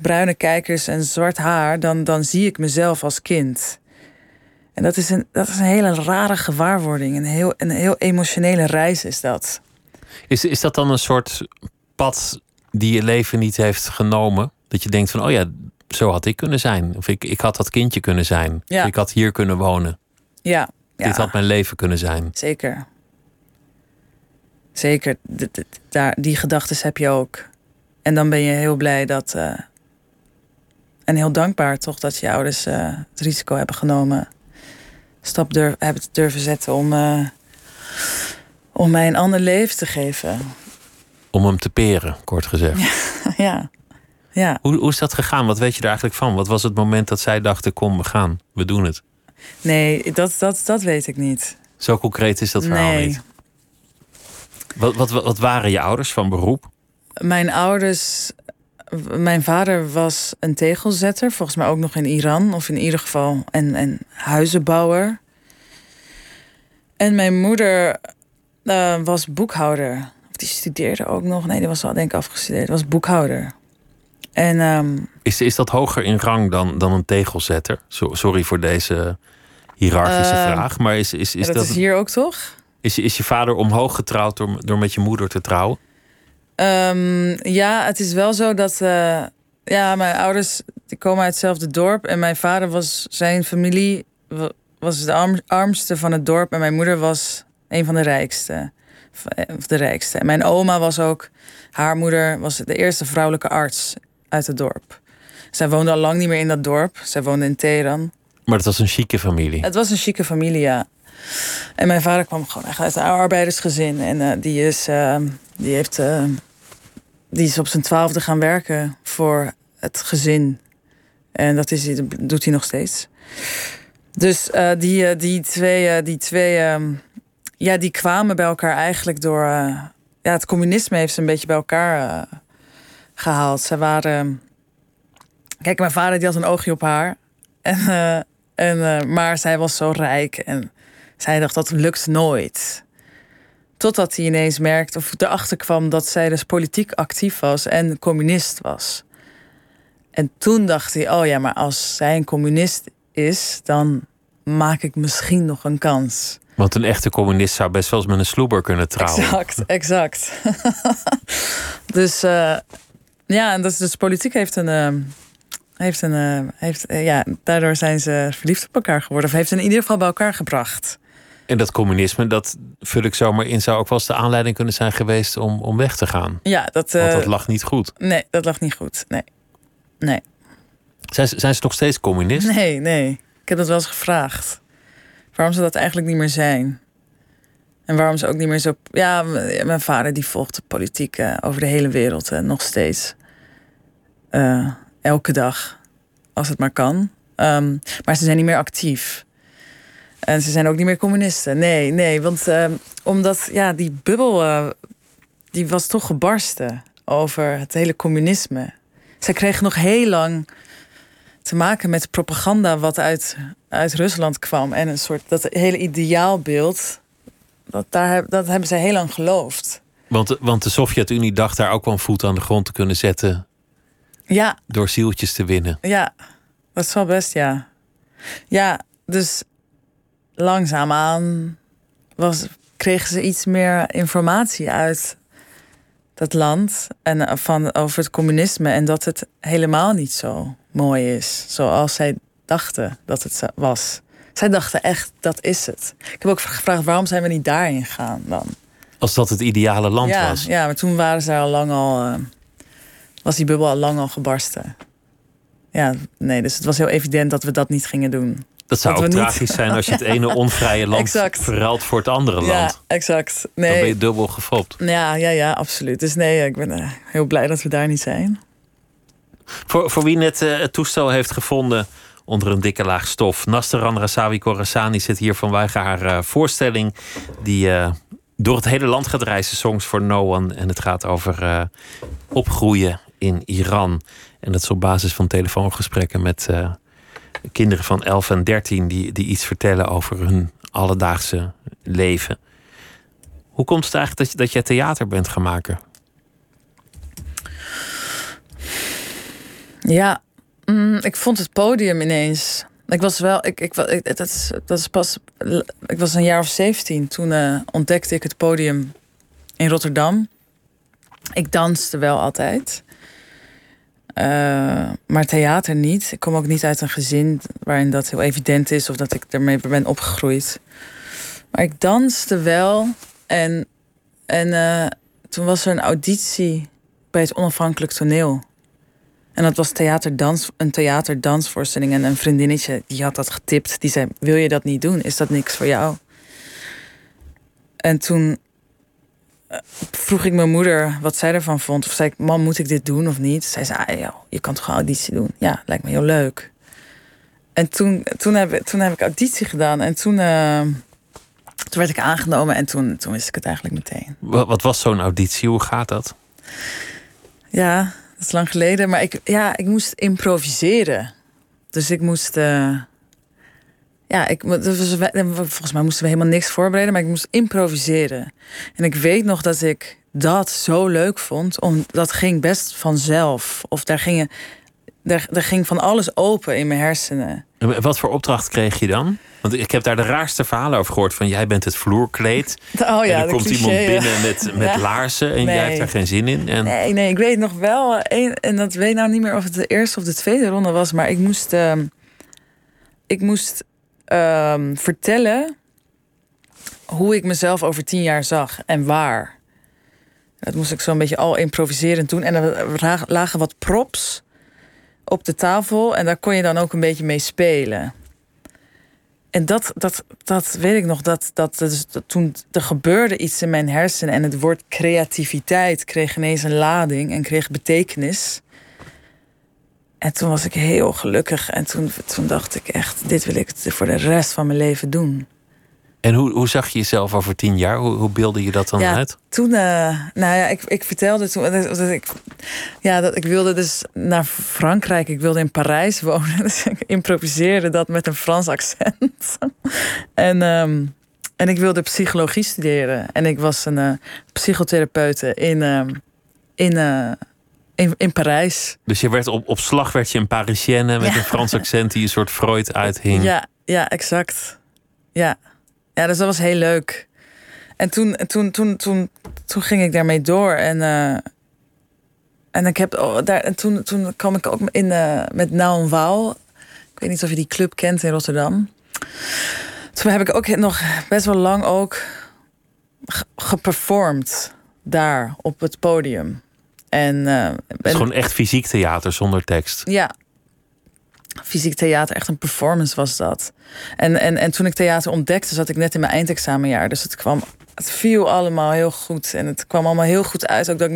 bruine kijkers en zwart haar... dan zie ik mezelf als kind. En dat is een hele rare gewaarwording. Een heel emotionele reis is dat. Is dat dan een soort pad die je leven niet heeft genomen? Dat je denkt van, zo had ik kunnen zijn. Of ik had dat kindje kunnen zijn. Ja. Of ik had hier kunnen wonen. Ja. Dit had mijn leven kunnen zijn. Zeker. Zeker, die gedachten heb je ook. En dan ben je heel blij dat... En heel dankbaar toch dat je ouders het risico hebben genomen. Stap hebben durven zetten om mij een ander leven te geven. Om hem te peren, kort gezegd. Ja. Ja. Hoe is dat gegaan? Wat weet je er eigenlijk van? Wat was het moment dat zij dachten, kom, we gaan, we doen het? Nee, dat weet ik niet. Zo concreet is dat verhaal niet. Wat waren je ouders van beroep? Mijn ouders... Mijn vader was een tegelzetter, volgens mij ook nog in Iran. Of in ieder geval een huizenbouwer. En mijn moeder was boekhouder. Of die studeerde ook nog. Nee, die was al denk ik afgestudeerd. Was boekhouder. En, is dat hoger in rang dan een tegelzetter? Sorry voor deze hiërarchische vraag. Maar is dat is hier ook toch? Is je vader omhoog getrouwd door met je moeder te trouwen? Ja, het is wel zo dat... mijn ouders die komen uit hetzelfde dorp. En mijn vader was... Zijn familie was de armste van het dorp. En mijn moeder was een van de rijkste. Of de rijkste. En mijn oma was ook... Haar moeder was de eerste vrouwelijke arts uit het dorp. Zij woonde al lang niet meer in dat dorp. Zij woonde in Teheran. Maar het was een chique familie. Het was een chique familie, ja. En mijn vader kwam gewoon echt uit een arbeidersgezin. En die is op zijn 12e gaan werken voor het gezin. En dat doet hij nog steeds. Dus die twee kwamen bij elkaar eigenlijk door... het communisme heeft ze een beetje bij elkaar gehaald. Ze waren... Kijk, mijn vader die had een oogje op haar. Maar zij was zo rijk en... Zij dacht, dat lukt nooit. Totdat hij ineens merkte of erachter kwam... dat zij dus politiek actief was en communist was. En toen dacht hij, oh ja, maar als zij een communist is... dan maak ik misschien nog een kans. Want een echte communist zou best wel eens met een sloeber kunnen trouwen. Exact. Dus en dat is dus politiek heeft een... daardoor zijn ze verliefd op elkaar geworden. Of heeft ze in ieder geval bij elkaar gebracht. En dat communisme, dat vul ik zomaar in... zou ook wel eens de aanleiding kunnen zijn geweest om weg te gaan. Ja, want dat lag niet goed. Nee, dat lag niet goed. Nee. Zijn ze nog steeds communist? Nee. Ik heb dat wel eens gevraagd. Waarom ze dat eigenlijk niet meer zijn. En waarom ze ook niet meer zo... Ja, mijn vader die volgt de politiek over de hele wereld nog steeds. Elke dag, als het maar kan. Maar ze zijn niet meer actief. En ze zijn ook niet meer communisten. Nee, want omdat die bubbel... die was toch gebarsten over het hele communisme. Zij kregen nog heel lang te maken met propaganda... wat uit Rusland kwam. En een soort dat hele ideaalbeeld... dat hebben zij heel lang geloofd. Want de Sovjet-Unie dacht daar ook wel een voet aan de grond te kunnen zetten... Ja. Door zieltjes te winnen. Ja, dat is wel best, ja. Ja, dus langzaamaan kregen ze iets meer informatie uit dat land... en over het communisme en dat het helemaal niet zo mooi is... zoals zij dachten dat het was. Zij dachten echt, dat is het. Ik heb ook gevraagd, waarom zijn we niet daarin gegaan dan? Als dat het ideale land was? Ja, maar toen waren ze al lang... was die bubbel al lang gebarsten. Ja, nee, dus het was heel evident dat we dat niet gingen doen. Dat zou ook tragisch zijn als je het ene onvrije land verruilt voor het andere land. Ja, exact. Nee. Dan ben je dubbel gefopt. Ja, absoluut. Dus nee, ik ben heel blij dat we daar niet zijn. Voor wie net het toestel heeft gevonden onder een dikke laag stof... Nastaran Razawi Khorasani zit hier vanwege haar voorstelling... die... door het hele land gaat reizen, Songs for No One. En het gaat over opgroeien in Iran. En dat is op basis van telefoongesprekken met kinderen van 11 en 13... die iets vertellen over hun alledaagse leven. Hoe komt het eigenlijk dat jij theater bent gaan maken? Ja, ik vond het podium ineens... Ik was wel, ik was een jaar of 17. Toen ontdekte ik het podium in Rotterdam. Ik danste wel altijd. Maar theater niet. Ik kom ook niet uit een gezin waarin dat heel evident is... of dat ik ermee ben opgegroeid. Maar ik danste wel. En toen was er een auditie bij het Onafhankelijk Toneel. En dat was een theaterdansvoorstelling. En een vriendinnetje die had dat getipt. Die zei, wil je dat niet doen? Is dat niks voor jou? En toen vroeg ik mijn moeder wat zij ervan vond. Of zei ik, mam, moet ik dit doen of niet? Zij zei, joh, je kan toch auditie doen? Ja, lijkt me heel leuk. En toen heb ik auditie gedaan. En toen werd ik aangenomen. En toen wist ik het eigenlijk meteen. Wat was zo'n auditie? Hoe gaat dat? Ja, dat is lang geleden. Maar ik moest improviseren. Dus ik moest... volgens mij moesten we helemaal niks voorbereiden, maar ik moest improviseren. En ik weet nog dat ik dat zo leuk vond. Dat ging best vanzelf. Of daar ging van alles open in mijn hersenen. En wat voor opdracht kreeg je dan? Want ik heb daar de raarste verhalen over gehoord. Van jij bent het vloerkleed. Oh ja, en er komt cliché, iemand binnen met laarzen. En jij hebt daar geen zin in. En... Nee, ik weet nog wel. En dat weet nou niet meer of het de eerste of de tweede ronde was. Maar ik moest vertellen hoe ik mezelf over 10 jaar zag en waar. Dat moest ik zo'n beetje al improviserend doen. En er lagen wat props op de tafel en daar kon je dan ook een beetje mee spelen. En dat weet ik nog, dat toen er gebeurde iets in mijn hersenen en het woord creativiteit kreeg ineens een lading en kreeg betekenis. En toen was ik heel gelukkig. En toen dacht ik echt, dit wil ik voor de rest van mijn leven doen. En hoe zag je jezelf over 10 jaar? Hoe beelde je dat dan uit? Toen, ik vertelde toen... Dat ik wilde dus naar Frankrijk. Ik wilde in Parijs wonen. Dus ik improviseerde dat met een Frans accent. En ik wilde psychologie studeren. En ik was een psychotherapeute in Parijs. Dus je werd op slag werd je een Parisienne met een Frans accent die een soort Freud uithing. Ja, exact. Ja, dus dat was heel leuk. En toen ging ik daarmee door en ik heb daar en toen kwam ik ook in met Now and Wow. Ik weet niet of je die club kent in Rotterdam. Toen heb ik ook nog best wel lang ook geperformd daar op het podium. Het is gewoon echt fysiek theater zonder tekst. Ja, fysiek theater, echt een performance was dat. En toen ik theater ontdekte, zat ik net in mijn eindexamenjaar. Dus het viel allemaal heel goed. En het kwam allemaal heel goed uit. Ook dat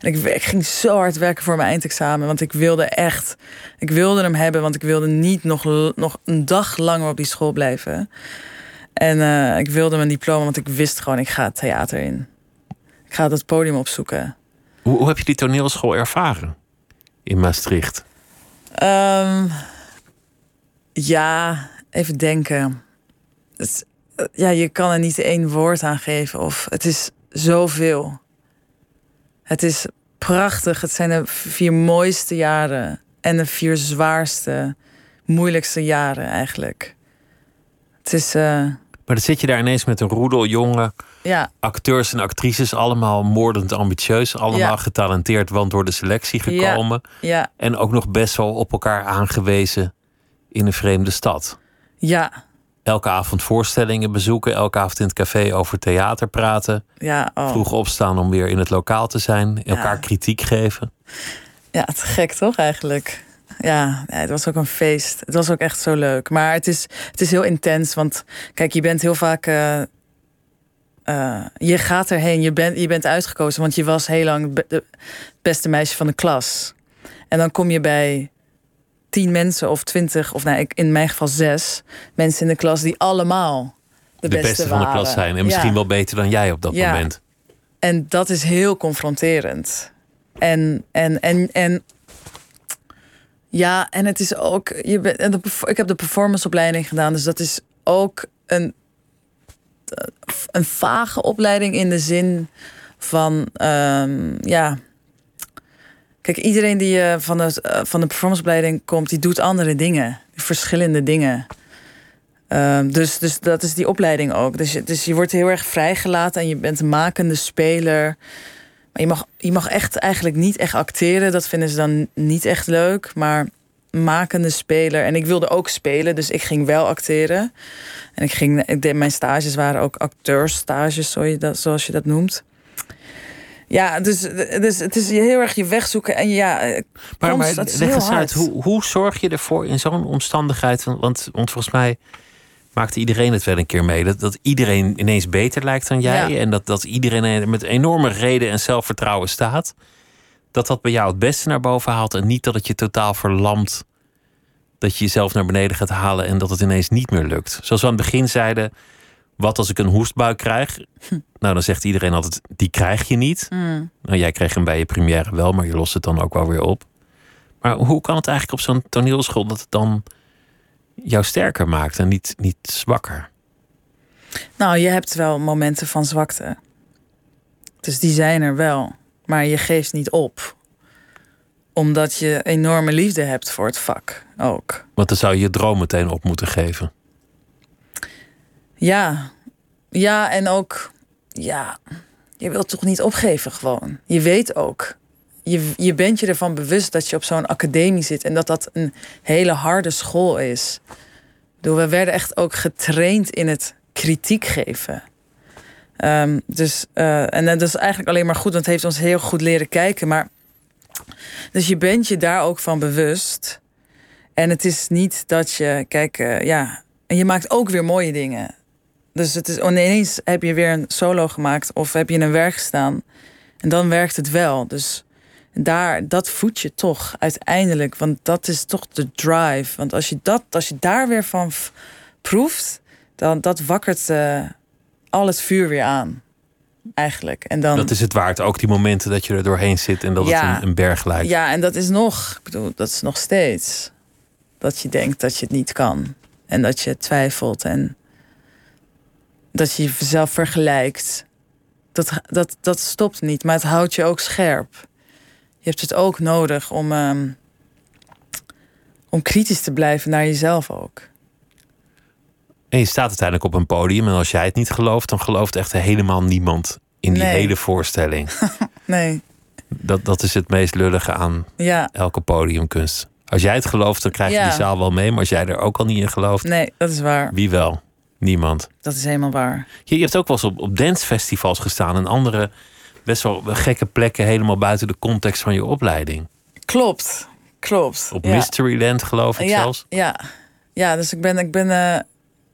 ik ging zo hard werken voor mijn eindexamen. Want ik wilde hem hebben. Want ik wilde niet nog een dag langer op die school blijven. En ik wilde mijn diploma, want ik wist gewoon, ik ga het theater in. Ik ga dat podium opzoeken. Hoe heb je die toneelschool ervaren in Maastricht? Even denken. Je kan er niet 1 woord aan geven. Of het is zoveel. Het is prachtig. Het zijn de 4 mooiste jaren. En de 4 zwaarste, moeilijkste jaren eigenlijk. Het is... Maar dan zit je daar ineens met een roedel jongen... acteurs en actrices, allemaal moordend ambitieus... allemaal getalenteerd, want door de selectie gekomen... Ja. En ook nog best wel op elkaar aangewezen in een vreemde stad. Ja. Elke avond voorstellingen bezoeken... elke avond in het café over theater praten... Vroeg opstaan om weer in het lokaal te zijn... elkaar kritiek geven. Ja, het is gek toch eigenlijk... Ja, het was ook een feest. Het was ook echt zo leuk. Maar het is heel intens. Want kijk, je bent heel vaak... je gaat erheen. Je bent uitgekozen. Want je was heel lang de beste meisje van de klas. En dan kom je bij 10 mensen of 20... of in mijn geval 6 mensen in de klas... die allemaal de beste van de klas zijn. En misschien wel beter dan jij op dat moment. En dat is heel confronterend. En het is ook... ik heb de performanceopleiding gedaan, dus dat is ook een vage opleiding in de zin van... Kijk, iedereen die van de performanceopleiding komt, die doet andere dingen. Verschillende dingen. Dus dat is die opleiding ook. Dus je wordt heel erg vrijgelaten en je bent een makende speler... Je mag echt eigenlijk niet echt acteren. Dat vinden ze dan niet echt leuk. Maar makende speler. En ik wilde ook spelen, dus ik ging wel acteren. En mijn stages waren ook acteurstages, zoals je dat noemt. Ja, dus het is heel erg je wegzoeken. En ja, maar leg eens uit, hoe zorg je ervoor in zo'n omstandigheid? Want volgens mij maakte iedereen het wel een keer mee. Dat iedereen ineens beter lijkt dan jij. Ja. En dat iedereen met enorme reden en zelfvertrouwen staat. Dat bij jou het beste naar boven haalt. En niet dat het je totaal verlamt. Dat je jezelf naar beneden gaat halen en dat het ineens niet meer lukt. Zoals we aan het begin zeiden, wat als ik een hoestbui krijg? Nou, dan zegt iedereen altijd, die krijg je niet. Mm. Nou, jij kreeg hem bij je première wel, maar je lost het dan ook wel weer op. Maar hoe kan het eigenlijk op zo'n toneelschool dat het dan jou sterker maakt en niet zwakker? Nou, je hebt wel momenten van zwakte. Dus die zijn er wel. Maar je geeft niet op. Omdat je enorme liefde hebt voor het vak ook. Want dan zou je je droom meteen op moeten geven. Ja, en ook, ja, je wilt toch niet opgeven gewoon. Je weet ook, je bent je ervan bewust dat je op zo'n academie zit en dat een hele harde school is. We werden echt ook getraind in het kritiek geven. En dat is eigenlijk alleen maar goed, want het heeft ons heel goed leren kijken. Maar, dus je bent je daar ook van bewust. En het is niet dat je, en je maakt ook weer mooie dingen. Dus het is ineens heb je weer een solo gemaakt of heb je in een werk gestaan. En dan werkt het wel. Dus dat voed je toch uiteindelijk. Want dat is toch de drive. Want als je daar weer van proeft, dan dat wakkert al het vuur weer aan. Eigenlijk. En dan, dat is het waard, ook die momenten dat je er doorheen zit en dat het een berg lijkt. Ja, en dat is nog steeds. Dat je denkt dat je het niet kan. En dat je twijfelt en dat je jezelf vergelijkt. Dat stopt niet, maar het houdt je ook scherp. Je hebt het ook nodig om kritisch te blijven naar jezelf ook. En je staat uiteindelijk op een podium en als jij het niet gelooft, dan gelooft echt helemaal niemand in die hele voorstelling. Nee. Dat is het meest lullige aan elke podiumkunst. Als jij het gelooft, dan krijg je die zaal wel mee. Maar als jij er ook al niet in gelooft... Nee, dat is waar. Wie wel? Niemand. Dat is helemaal waar. Je hebt ook wel eens op dancefestivals gestaan... en andere best wel gekke plekken... helemaal buiten de context van je opleiding. Klopt. Op Mysteryland geloof ik zelfs. Ja, dus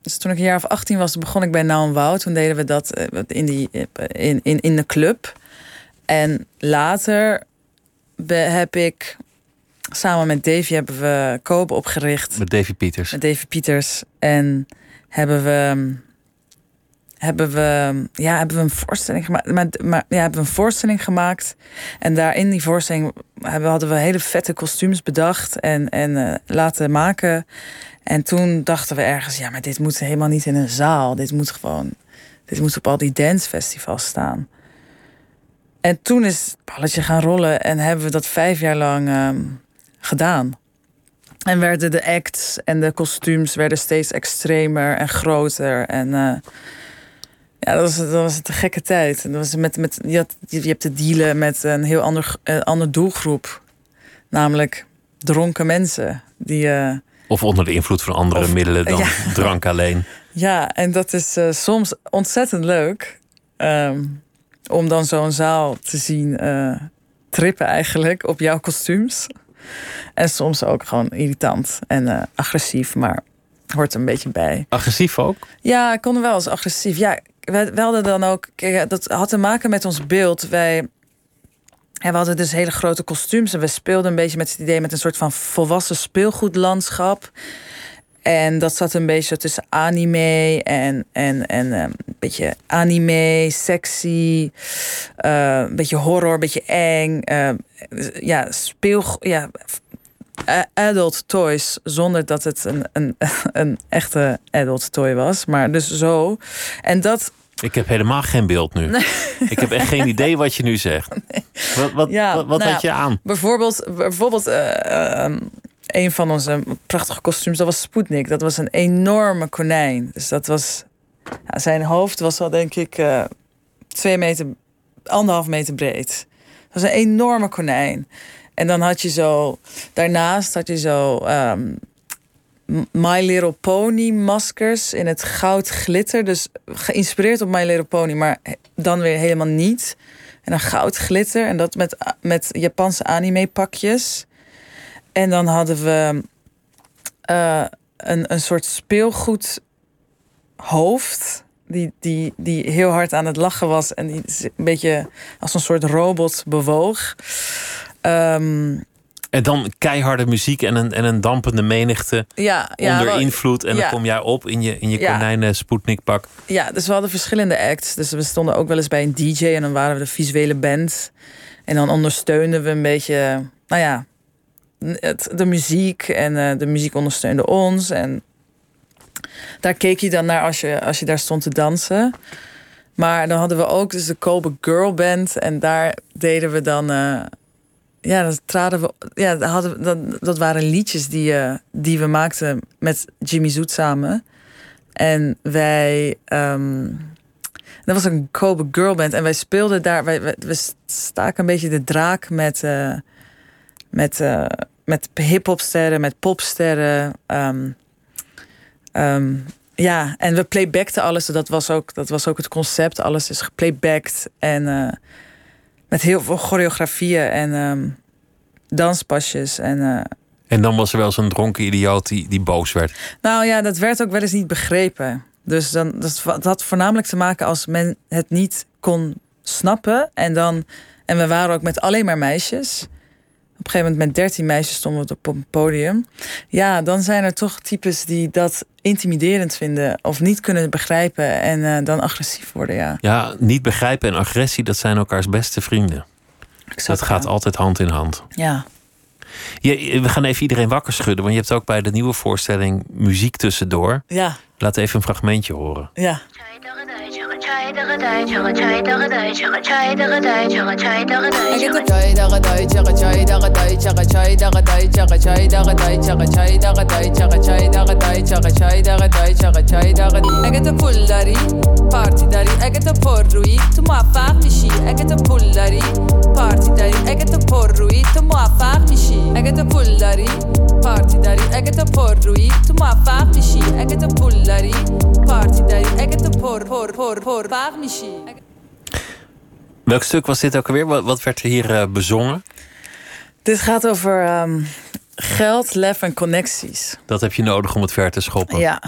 dus toen ik een jaar of 18 was, begon ik bij Now and Wow. Toen deden we dat in de club. En later heb ik... Samen met Davy hebben we Kobe opgericht. Met Davy Pieters. En hebben we een voorstelling gemaakt. Hebben we een voorstelling gemaakt. En daarin die voorstelling hadden we hele vette kostuums bedacht en laten maken. En toen dachten we ergens, maar dit moet helemaal niet in een zaal. Dit moet op al die dancefestivals staan. En toen is het balletje gaan rollen en hebben we dat 5 jaar lang... gedaan. En werden de acts en de kostuums werden steeds extremer en groter. En dat was een gekke tijd. En dat was je hebt te dealen met een heel ander doelgroep. Namelijk dronken mensen. Die, of onder de invloed van andere middelen dan drank alleen. Ja, en dat is soms ontzettend leuk. Om dan zo'n zaal te zien trippen eigenlijk op jouw kostuums. En soms ook gewoon irritant en agressief, maar hoort een beetje bij. Agressief ook? Ja, ik kon wel eens agressief. Ja, we hadden dan ook... Kijk, dat had te maken met ons beeld. We hadden dus hele grote kostuums en we speelden een beetje met het idee... met een soort van volwassen speelgoedlandschap. En dat zat een beetje tussen anime en een beetje anime, sexy, een beetje horror, een beetje eng. Adult toys, zonder dat het een echte adult toy was. Maar dus zo. En dat... Ik heb helemaal geen beeld nu. Nee. Ik heb echt geen idee wat je nu zegt. Nee. Wat had je aan? Bijvoorbeeld... Een van onze prachtige kostuums, dat was Sputnik. Dat was een enorme konijn. Dus dat was... Ja, zijn hoofd was al, denk ik, 1,5 meter breed. Dat was een enorme konijn. En dan had je zo... Daarnaast had je zo... My Little Pony maskers in het goud glitter. Dus geïnspireerd op My Little Pony, maar dan weer helemaal niet. En dan goud glitter. En dat met Japanse anime pakjes. En dan hadden we een soort speelgoed hoofd. Die heel hard aan het lachen was. En die een beetje als een soort robot bewoog. En dan keiharde muziek en een dampende menigte onder wel, invloed. En dan kom jij op in je konijnen Sputnik-pak. Ja, dus we hadden verschillende acts. Dus we stonden ook wel eens bij een DJ en dan waren we de visuele band. En dan ondersteunden we een beetje, nou ja, de muziek. En de muziek ondersteunde ons. En daar keek je dan naar als je daar stond te dansen. Maar dan hadden we ook dus de Kobe Girl Band. En daar deden we dan... dat waren liedjes die we maakten met Jimmy Zoet samen. En wij... dat was een Kobe Girl Band. En wij speelden daar... We staken een beetje de draak met hiphopsterren, met popsterren. En we playbackten alles. Dat was ook het concept. Alles is geplaybacked. En... met heel veel choreografieën en danspasjes. En dan was er wel zo'n dronken idioot die boos werd. Nou ja, dat werd ook wel eens niet begrepen. Dus dat had voornamelijk te maken als men het niet kon snappen. En we waren ook met alleen maar meisjes. Op een gegeven moment met 13 meisjes stonden we op een podium. Ja, dan zijn er toch types die dat intimiderend vinden of niet kunnen begrijpen en dan agressief worden, ja. Ja, niet begrijpen en agressie, dat zijn elkaars beste vrienden. Exact, dat gaat altijd hand in hand. Ja. We gaan even iedereen wakker schudden, want je hebt ook bij de nieuwe voorstelling muziek tussendoor. Ja. Laat even een fragmentje horen. Ja. Welk stuk was dit ook alweer? Wat werd er hier bezongen? Dit gaat over geld, lef en connecties. Dat heb je nodig om het ver te schoppen. Ja.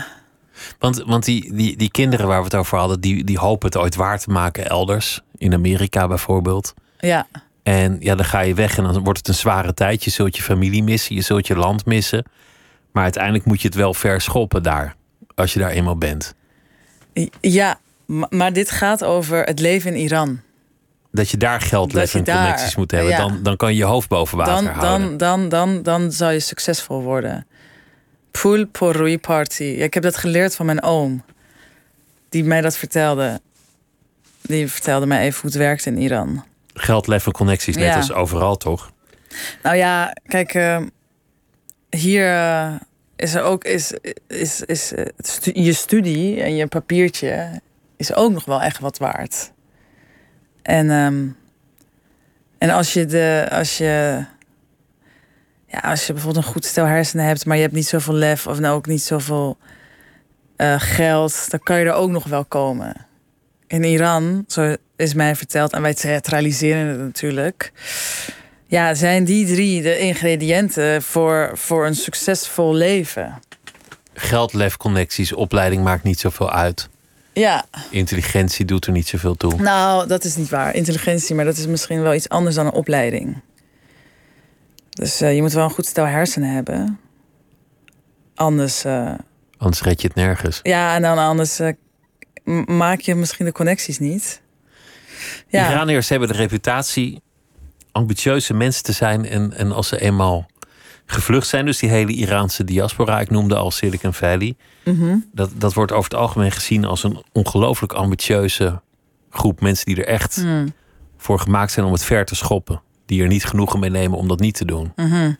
Want die kinderen waar we het over hadden, die hopen het ooit waar te maken elders. In Amerika bijvoorbeeld. Ja. En ja, dan ga je weg en dan wordt het een zware tijd. Je zult je familie missen, je zult je land missen. Maar uiteindelijk moet je het wel ver schoppen daar. Als je daar eenmaal bent. Ja, maar dit gaat over het leven in Iran. Dat je daar geld, lef en connecties moet hebben. Ja. Dan kan je je hoofd boven water houden. Dan zal je succesvol worden. Pool Porui Party. Ja, ik heb dat geleerd van mijn oom. Die mij dat vertelde. Die vertelde mij even hoe het werkt in Iran. Geld, lef en connecties. Net als overal, toch? Nou ja, kijk. Hier... is er ook is je studie en je papiertje is ook nog wel echt wat waard. En als je bijvoorbeeld een goed stel hersenen hebt, maar je hebt niet zoveel lef of nou ook niet zoveel geld, dan kan je er ook nog wel komen. In Iran, zo is mij verteld, en wij centraliseren het natuurlijk. Ja, zijn die drie de ingrediënten voor een succesvol leven? Geld, lef, connecties, opleiding maakt niet zoveel uit. Ja. Intelligentie doet er niet zoveel toe. Nou, dat is niet waar. Intelligentie, maar dat is misschien wel iets anders dan een opleiding. Dus je moet wel een goed stel hersenen hebben. Anders red je het nergens. Ja, en dan anders maak je misschien de connecties niet. Ja. Iraniërs hebben de reputatie... ambitieuze mensen te zijn en als ze eenmaal gevlucht zijn... dus die hele Iraanse diaspora, ik noemde al Silicon Valley... Mm-hmm. Dat wordt over het algemeen gezien als een ongelooflijk ambitieuze groep... mensen die er echt voor gemaakt zijn om het ver te schoppen. Die er niet genoegen mee nemen om dat niet te doen. Mm-hmm.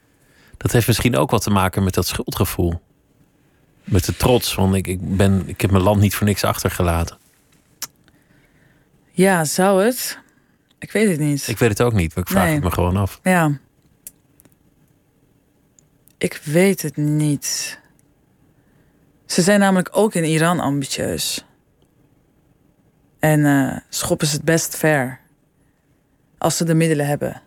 Dat heeft misschien ook wat te maken met dat schuldgevoel. Met de trots, want ik heb mijn land niet voor niks achtergelaten. Ja, zou het... Ik weet het niet. Ik weet het ook niet, maar ik vraag het me gewoon af. Ja. Ik weet het niet. Ze zijn namelijk ook in Iran ambitieus. En schoppen ze het best ver. als ze de middelen hebben.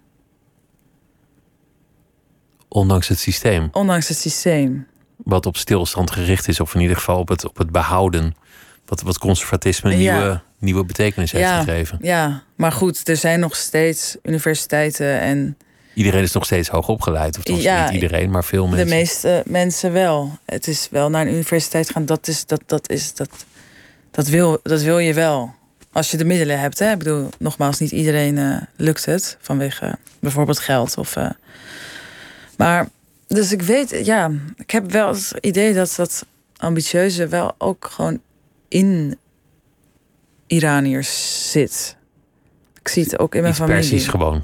Ondanks het systeem? Ondanks het systeem. Wat op stilstand gericht is, of in ieder geval op het behouden. Wat conservatisme een nieuwe betekenis heeft gegeven. Ja, maar goed, er zijn nog steeds universiteiten en... Iedereen is nog steeds hoog opgeleid. Of toch niet iedereen, maar veel mensen. De meeste mensen wel. Het is wel naar een universiteit gaan, dat wil je wel. Als je de middelen hebt, hè. Ik bedoel, nogmaals, niet iedereen lukt het. Vanwege bijvoorbeeld geld. Maar, dus ik weet, ik heb wel het idee dat ambitieuze wel ook gewoon in Iraniërs zit. Ik zie het ook in mijn familie. Persisch gewoon.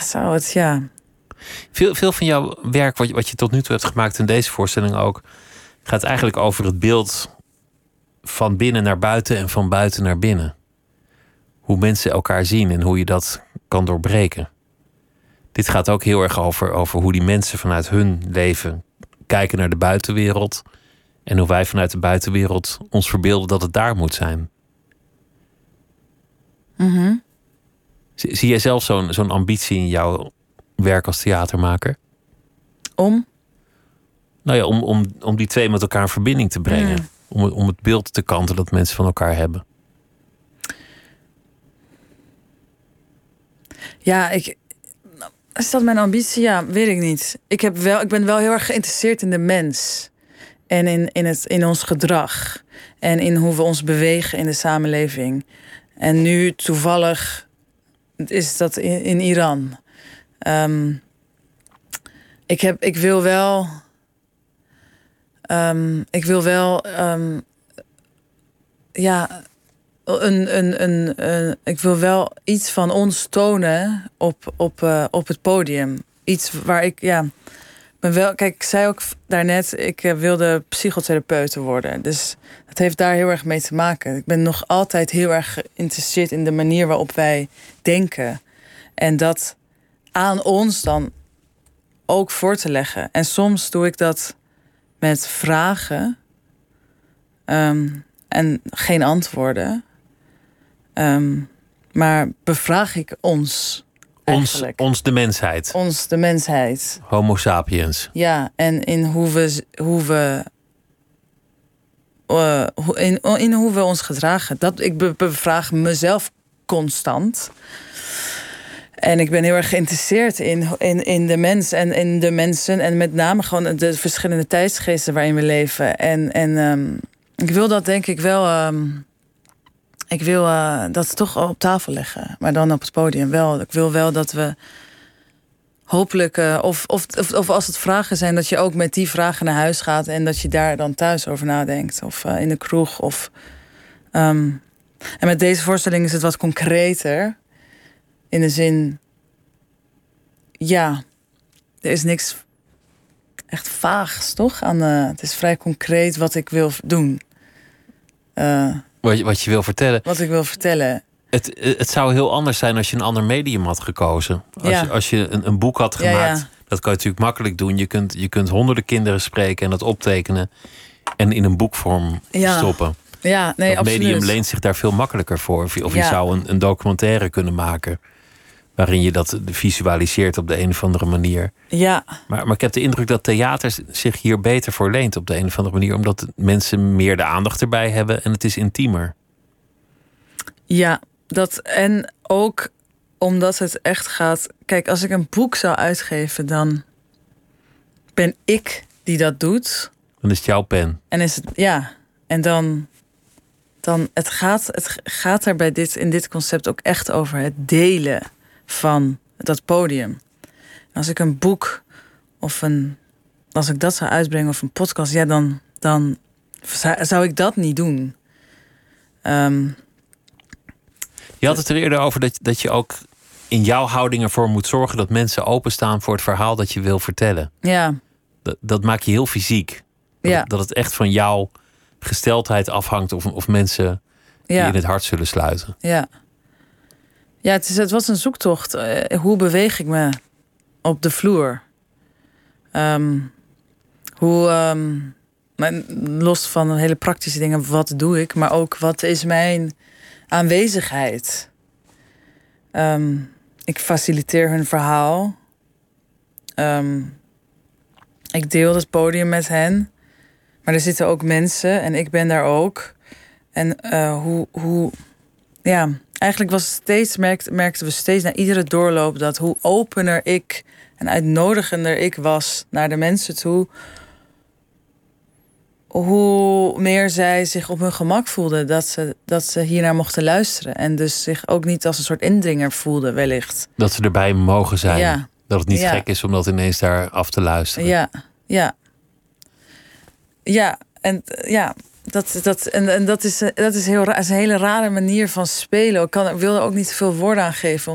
Zou het. Veel van jouw werk, wat je tot nu toe hebt gemaakt in deze voorstelling ook, gaat eigenlijk over het beeld van binnen naar buiten en van buiten naar binnen. Hoe mensen elkaar zien en hoe je dat kan doorbreken. Dit gaat ook heel erg over hoe die mensen vanuit hun leven kijken naar de buitenwereld. En hoe wij vanuit de buitenwereld ons verbeelden dat het daar moet zijn. Mm-hmm. Zie jij zelf zo'n ambitie in jouw werk als theatermaker? Om? Nou ja, om die twee met elkaar in verbinding te brengen. Mm. Om het beeld te kanten dat mensen van elkaar hebben. Ja, is dat mijn ambitie? Ja, weet ik niet. Ik ben wel heel erg geïnteresseerd in de mens. En in ons gedrag. En in hoe we ons bewegen in de samenleving. En nu toevallig is dat in Iran. Ik wil wel iets van ons tonen op het podium. Iets waar ik... ik zei ook daarnet, ik wilde psychotherapeut worden. Dus dat heeft daar heel erg mee te maken. Ik ben nog altijd heel erg geïnteresseerd in de manier waarop wij denken. En dat aan ons dan ook voor te leggen. En soms doe ik dat met vragen en geen antwoorden. Maar bevraag ik ons... Ons de mensheid. Ons de mensheid. Homo sapiens. Ja, en in hoe we ons gedragen. Ik bevraag mezelf constant. En ik ben heel erg geïnteresseerd in de mens en in de mensen. En met name gewoon de verschillende tijdsgeesten waarin we leven. En ik wil dat denk ik wel... Ik wil dat toch op tafel leggen, maar dan op het podium wel. Ik wil wel dat we hopelijk, of als het vragen zijn, dat je ook met die vragen naar huis gaat en dat je daar dan thuis over nadenkt. Of in de kroeg. En met deze voorstelling is het wat concreter. In de zin, er is niks echt vaags, toch? Het is vrij concreet wat ik wil doen. Wat je wil vertellen. Wat ik wil vertellen. Het zou heel anders zijn als je een ander medium had gekozen. Als je een boek had gemaakt. Ja. Dat kan je natuurlijk makkelijk doen. Je kunt honderden kinderen spreken en dat optekenen. En in een boekvorm stoppen. Ja, nee, dat medium leent zich daar veel makkelijker voor. Of je zou een documentaire kunnen maken. Waarin je dat visualiseert op de een of andere manier. Ja. Maar ik heb de indruk dat theater zich hier beter voor leent op de een of andere manier. Omdat mensen meer de aandacht erbij hebben en het is intiemer. Ja, dat en ook omdat het echt gaat... Kijk, als ik een boek zou uitgeven, dan ben ik die dat doet. Dan is het jouw pen. En is het, en dan het gaat er in dit concept ook echt over het delen van dat podium. En als ik een boek als ik dat zou uitbrengen of een podcast, dan zou ik dat niet doen. Je had het er eerder over dat je ook in jouw houding ervoor moet zorgen dat mensen openstaan voor het verhaal dat je wil vertellen. Ja. Dat maakt je heel fysiek. Dat het echt van jouw gesteldheid afhangt of mensen die in het hart zullen sluiten. Ja. Ja, het was een zoektocht. Hoe beweeg ik me op de vloer? Los van hele praktische dingen, wat doe ik? Maar ook, wat is mijn aanwezigheid? Ik faciliteer hun verhaal. Ik deel het podium met hen. Maar er zitten ook mensen en ik ben daar ook. En ja, eigenlijk was het steeds, merkten we steeds na iedere doorloop dat hoe opener ik en uitnodigender ik was naar de mensen toe, hoe meer zij zich op hun gemak voelden dat ze hiernaar mochten luisteren. En dus zich ook niet als een soort indringer voelden wellicht. Dat ze erbij mogen zijn. Ja. Dat het niet gek is om dat ineens daar af te luisteren. Ja, en ja, dat is een hele rare manier van spelen. Ik wil er ook niet te veel woorden aan geven,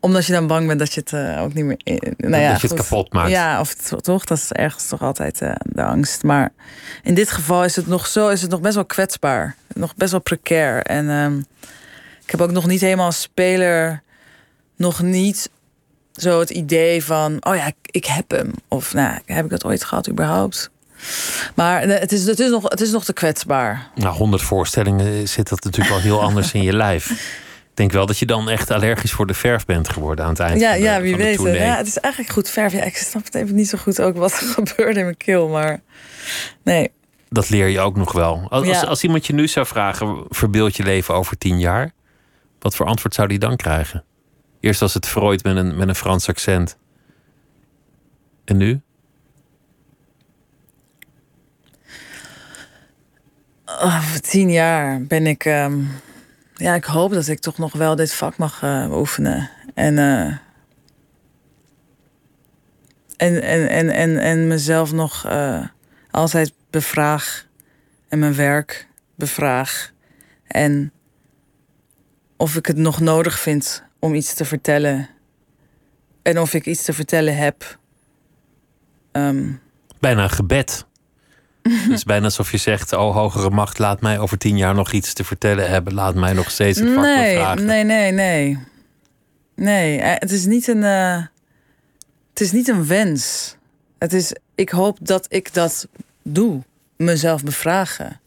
omdat je dan bang bent dat je het ook niet meer... dat je het kapot maakt. Ja, of toch? Dat is ergens toch altijd de angst. Maar in dit geval is het nog zo, is het nog best wel kwetsbaar. Nog best wel precair. En ik heb ook nog niet helemaal als speler... nog niet zo het idee van... oh ja, ik heb hem. Of nou, heb ik dat ooit gehad überhaupt? Maar het is nog te kwetsbaar. Nou, 100 voorstellingen zit dat natuurlijk al heel anders in je lijf. Ik denk wel dat je dan echt allergisch voor de verf bent geworden aan het eind van de tournee. Ja, wie weet het. Ja, het is eigenlijk goed verf. Ja, ik snap het even niet zo goed ook wat er gebeurde in mijn keel, maar nee. Dat leer je ook nog wel. Als iemand je nu zou vragen, verbeeld je leven over 10 jaar... wat voor antwoord zou die dan krijgen? Eerst was het Freud met een Frans accent. En nu? Over 10 jaar ben ik... Ja, ik hoop dat ik toch nog wel dit vak mag oefenen. En mezelf nog altijd bevraag. En mijn werk bevraag. En of ik het nog nodig vind om iets te vertellen. En of ik iets te vertellen heb. Bijna een gebed. Het is bijna alsof je zegt... oh, hogere macht, laat mij over 10 jaar nog iets te vertellen hebben. Laat mij nog steeds het vak bevragen. Nee. Nee, het is niet een wens. Het is, ik hoop dat ik dat doe. Mezelf bevragen.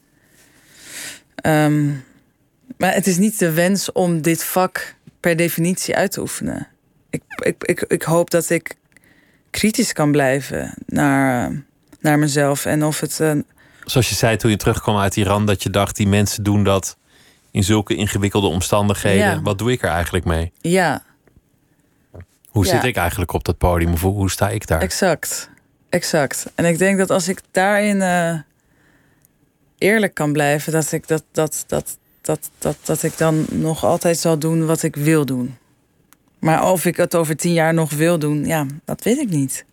Maar het is niet de wens om dit vak per definitie uit te oefenen. Ik hoop dat ik kritisch kan blijven naar mezelf en of het... Zoals je zei toen je terugkwam uit Iran, dat je dacht, die mensen doen dat in zulke ingewikkelde omstandigheden. Ja. Wat doe ik er eigenlijk mee? Ja. Hoe zit ik eigenlijk op dat podium? Of hoe sta ik daar? Exact. En ik denk dat als ik daarin eerlijk kan blijven, dat ik dan nog altijd zal doen wat ik wil doen. Maar of ik het over 10 jaar nog wil doen, ja, dat weet ik niet.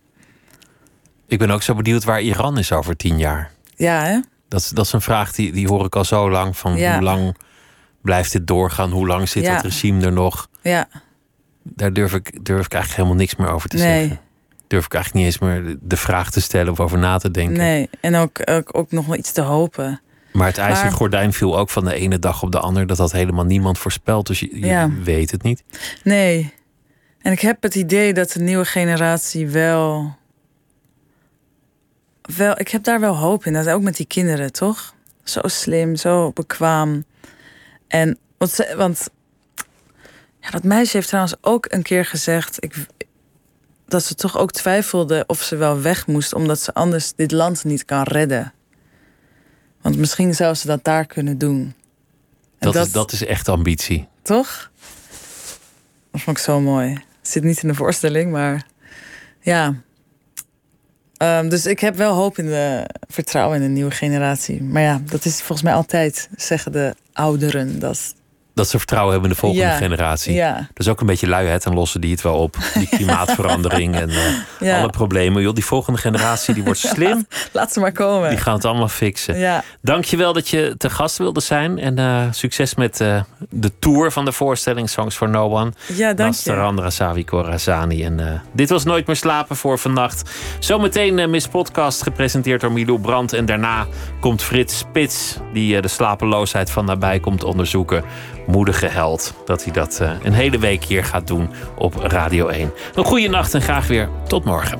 Ik ben ook zo benieuwd waar Iran is over 10 jaar. Ja, hè? Dat is een vraag die hoor ik al zo lang. Van hoe lang blijft dit doorgaan? Hoe lang zit dat regime er nog? Ja. Daar durf ik eigenlijk helemaal niks meer over te zeggen. Durf ik eigenlijk niet eens meer de vraag te stellen of over na te denken. Nee, en ook nog wel iets te hopen. Maar het ijzeren gordijn viel ook van de ene dag op de ander. Dat had helemaal niemand voorspeld. Dus je weet het niet. Nee. En ik heb het idee dat de nieuwe generatie wel, ik heb daar wel hoop in. Dat ook met die kinderen, toch? Zo slim, zo bekwaam. En want dat meisje heeft trouwens ook een keer gezegd... dat ze toch ook twijfelde of ze wel weg moest... omdat ze anders dit land niet kan redden. Want misschien zou ze dat daar kunnen doen. Dat is echt ambitie. Toch? Dat vond ik zo mooi. Het zit niet in de voorstelling, maar... ja... dus ik heb wel hoop vertrouwen in de nieuwe generatie. Maar ja, dat is volgens mij altijd, zeggen de ouderen. Dat ze vertrouwen hebben in de volgende generatie. Ja. Dat is ook een beetje luiheid en lossen die het wel op. Die klimaatverandering en alle problemen. Joh, die volgende generatie die wordt slim. Laat ze maar komen. Die gaan het allemaal fixen. Ja. Dank je wel dat je te gast wilde zijn. En succes met de tour van de voorstelling Songs for No One. Ja, dank je. Nastaran Razawi Khorasani. En dit was Nooit Meer Slapen voor vannacht. Zometeen Miss Podcast, gepresenteerd door Milou Brandt. En daarna komt Frits Spits, die de slapeloosheid van nabij komt onderzoeken. Moedige held, dat hij dat een hele week hier gaat doen op Radio 1. Een goede nacht en graag weer tot morgen.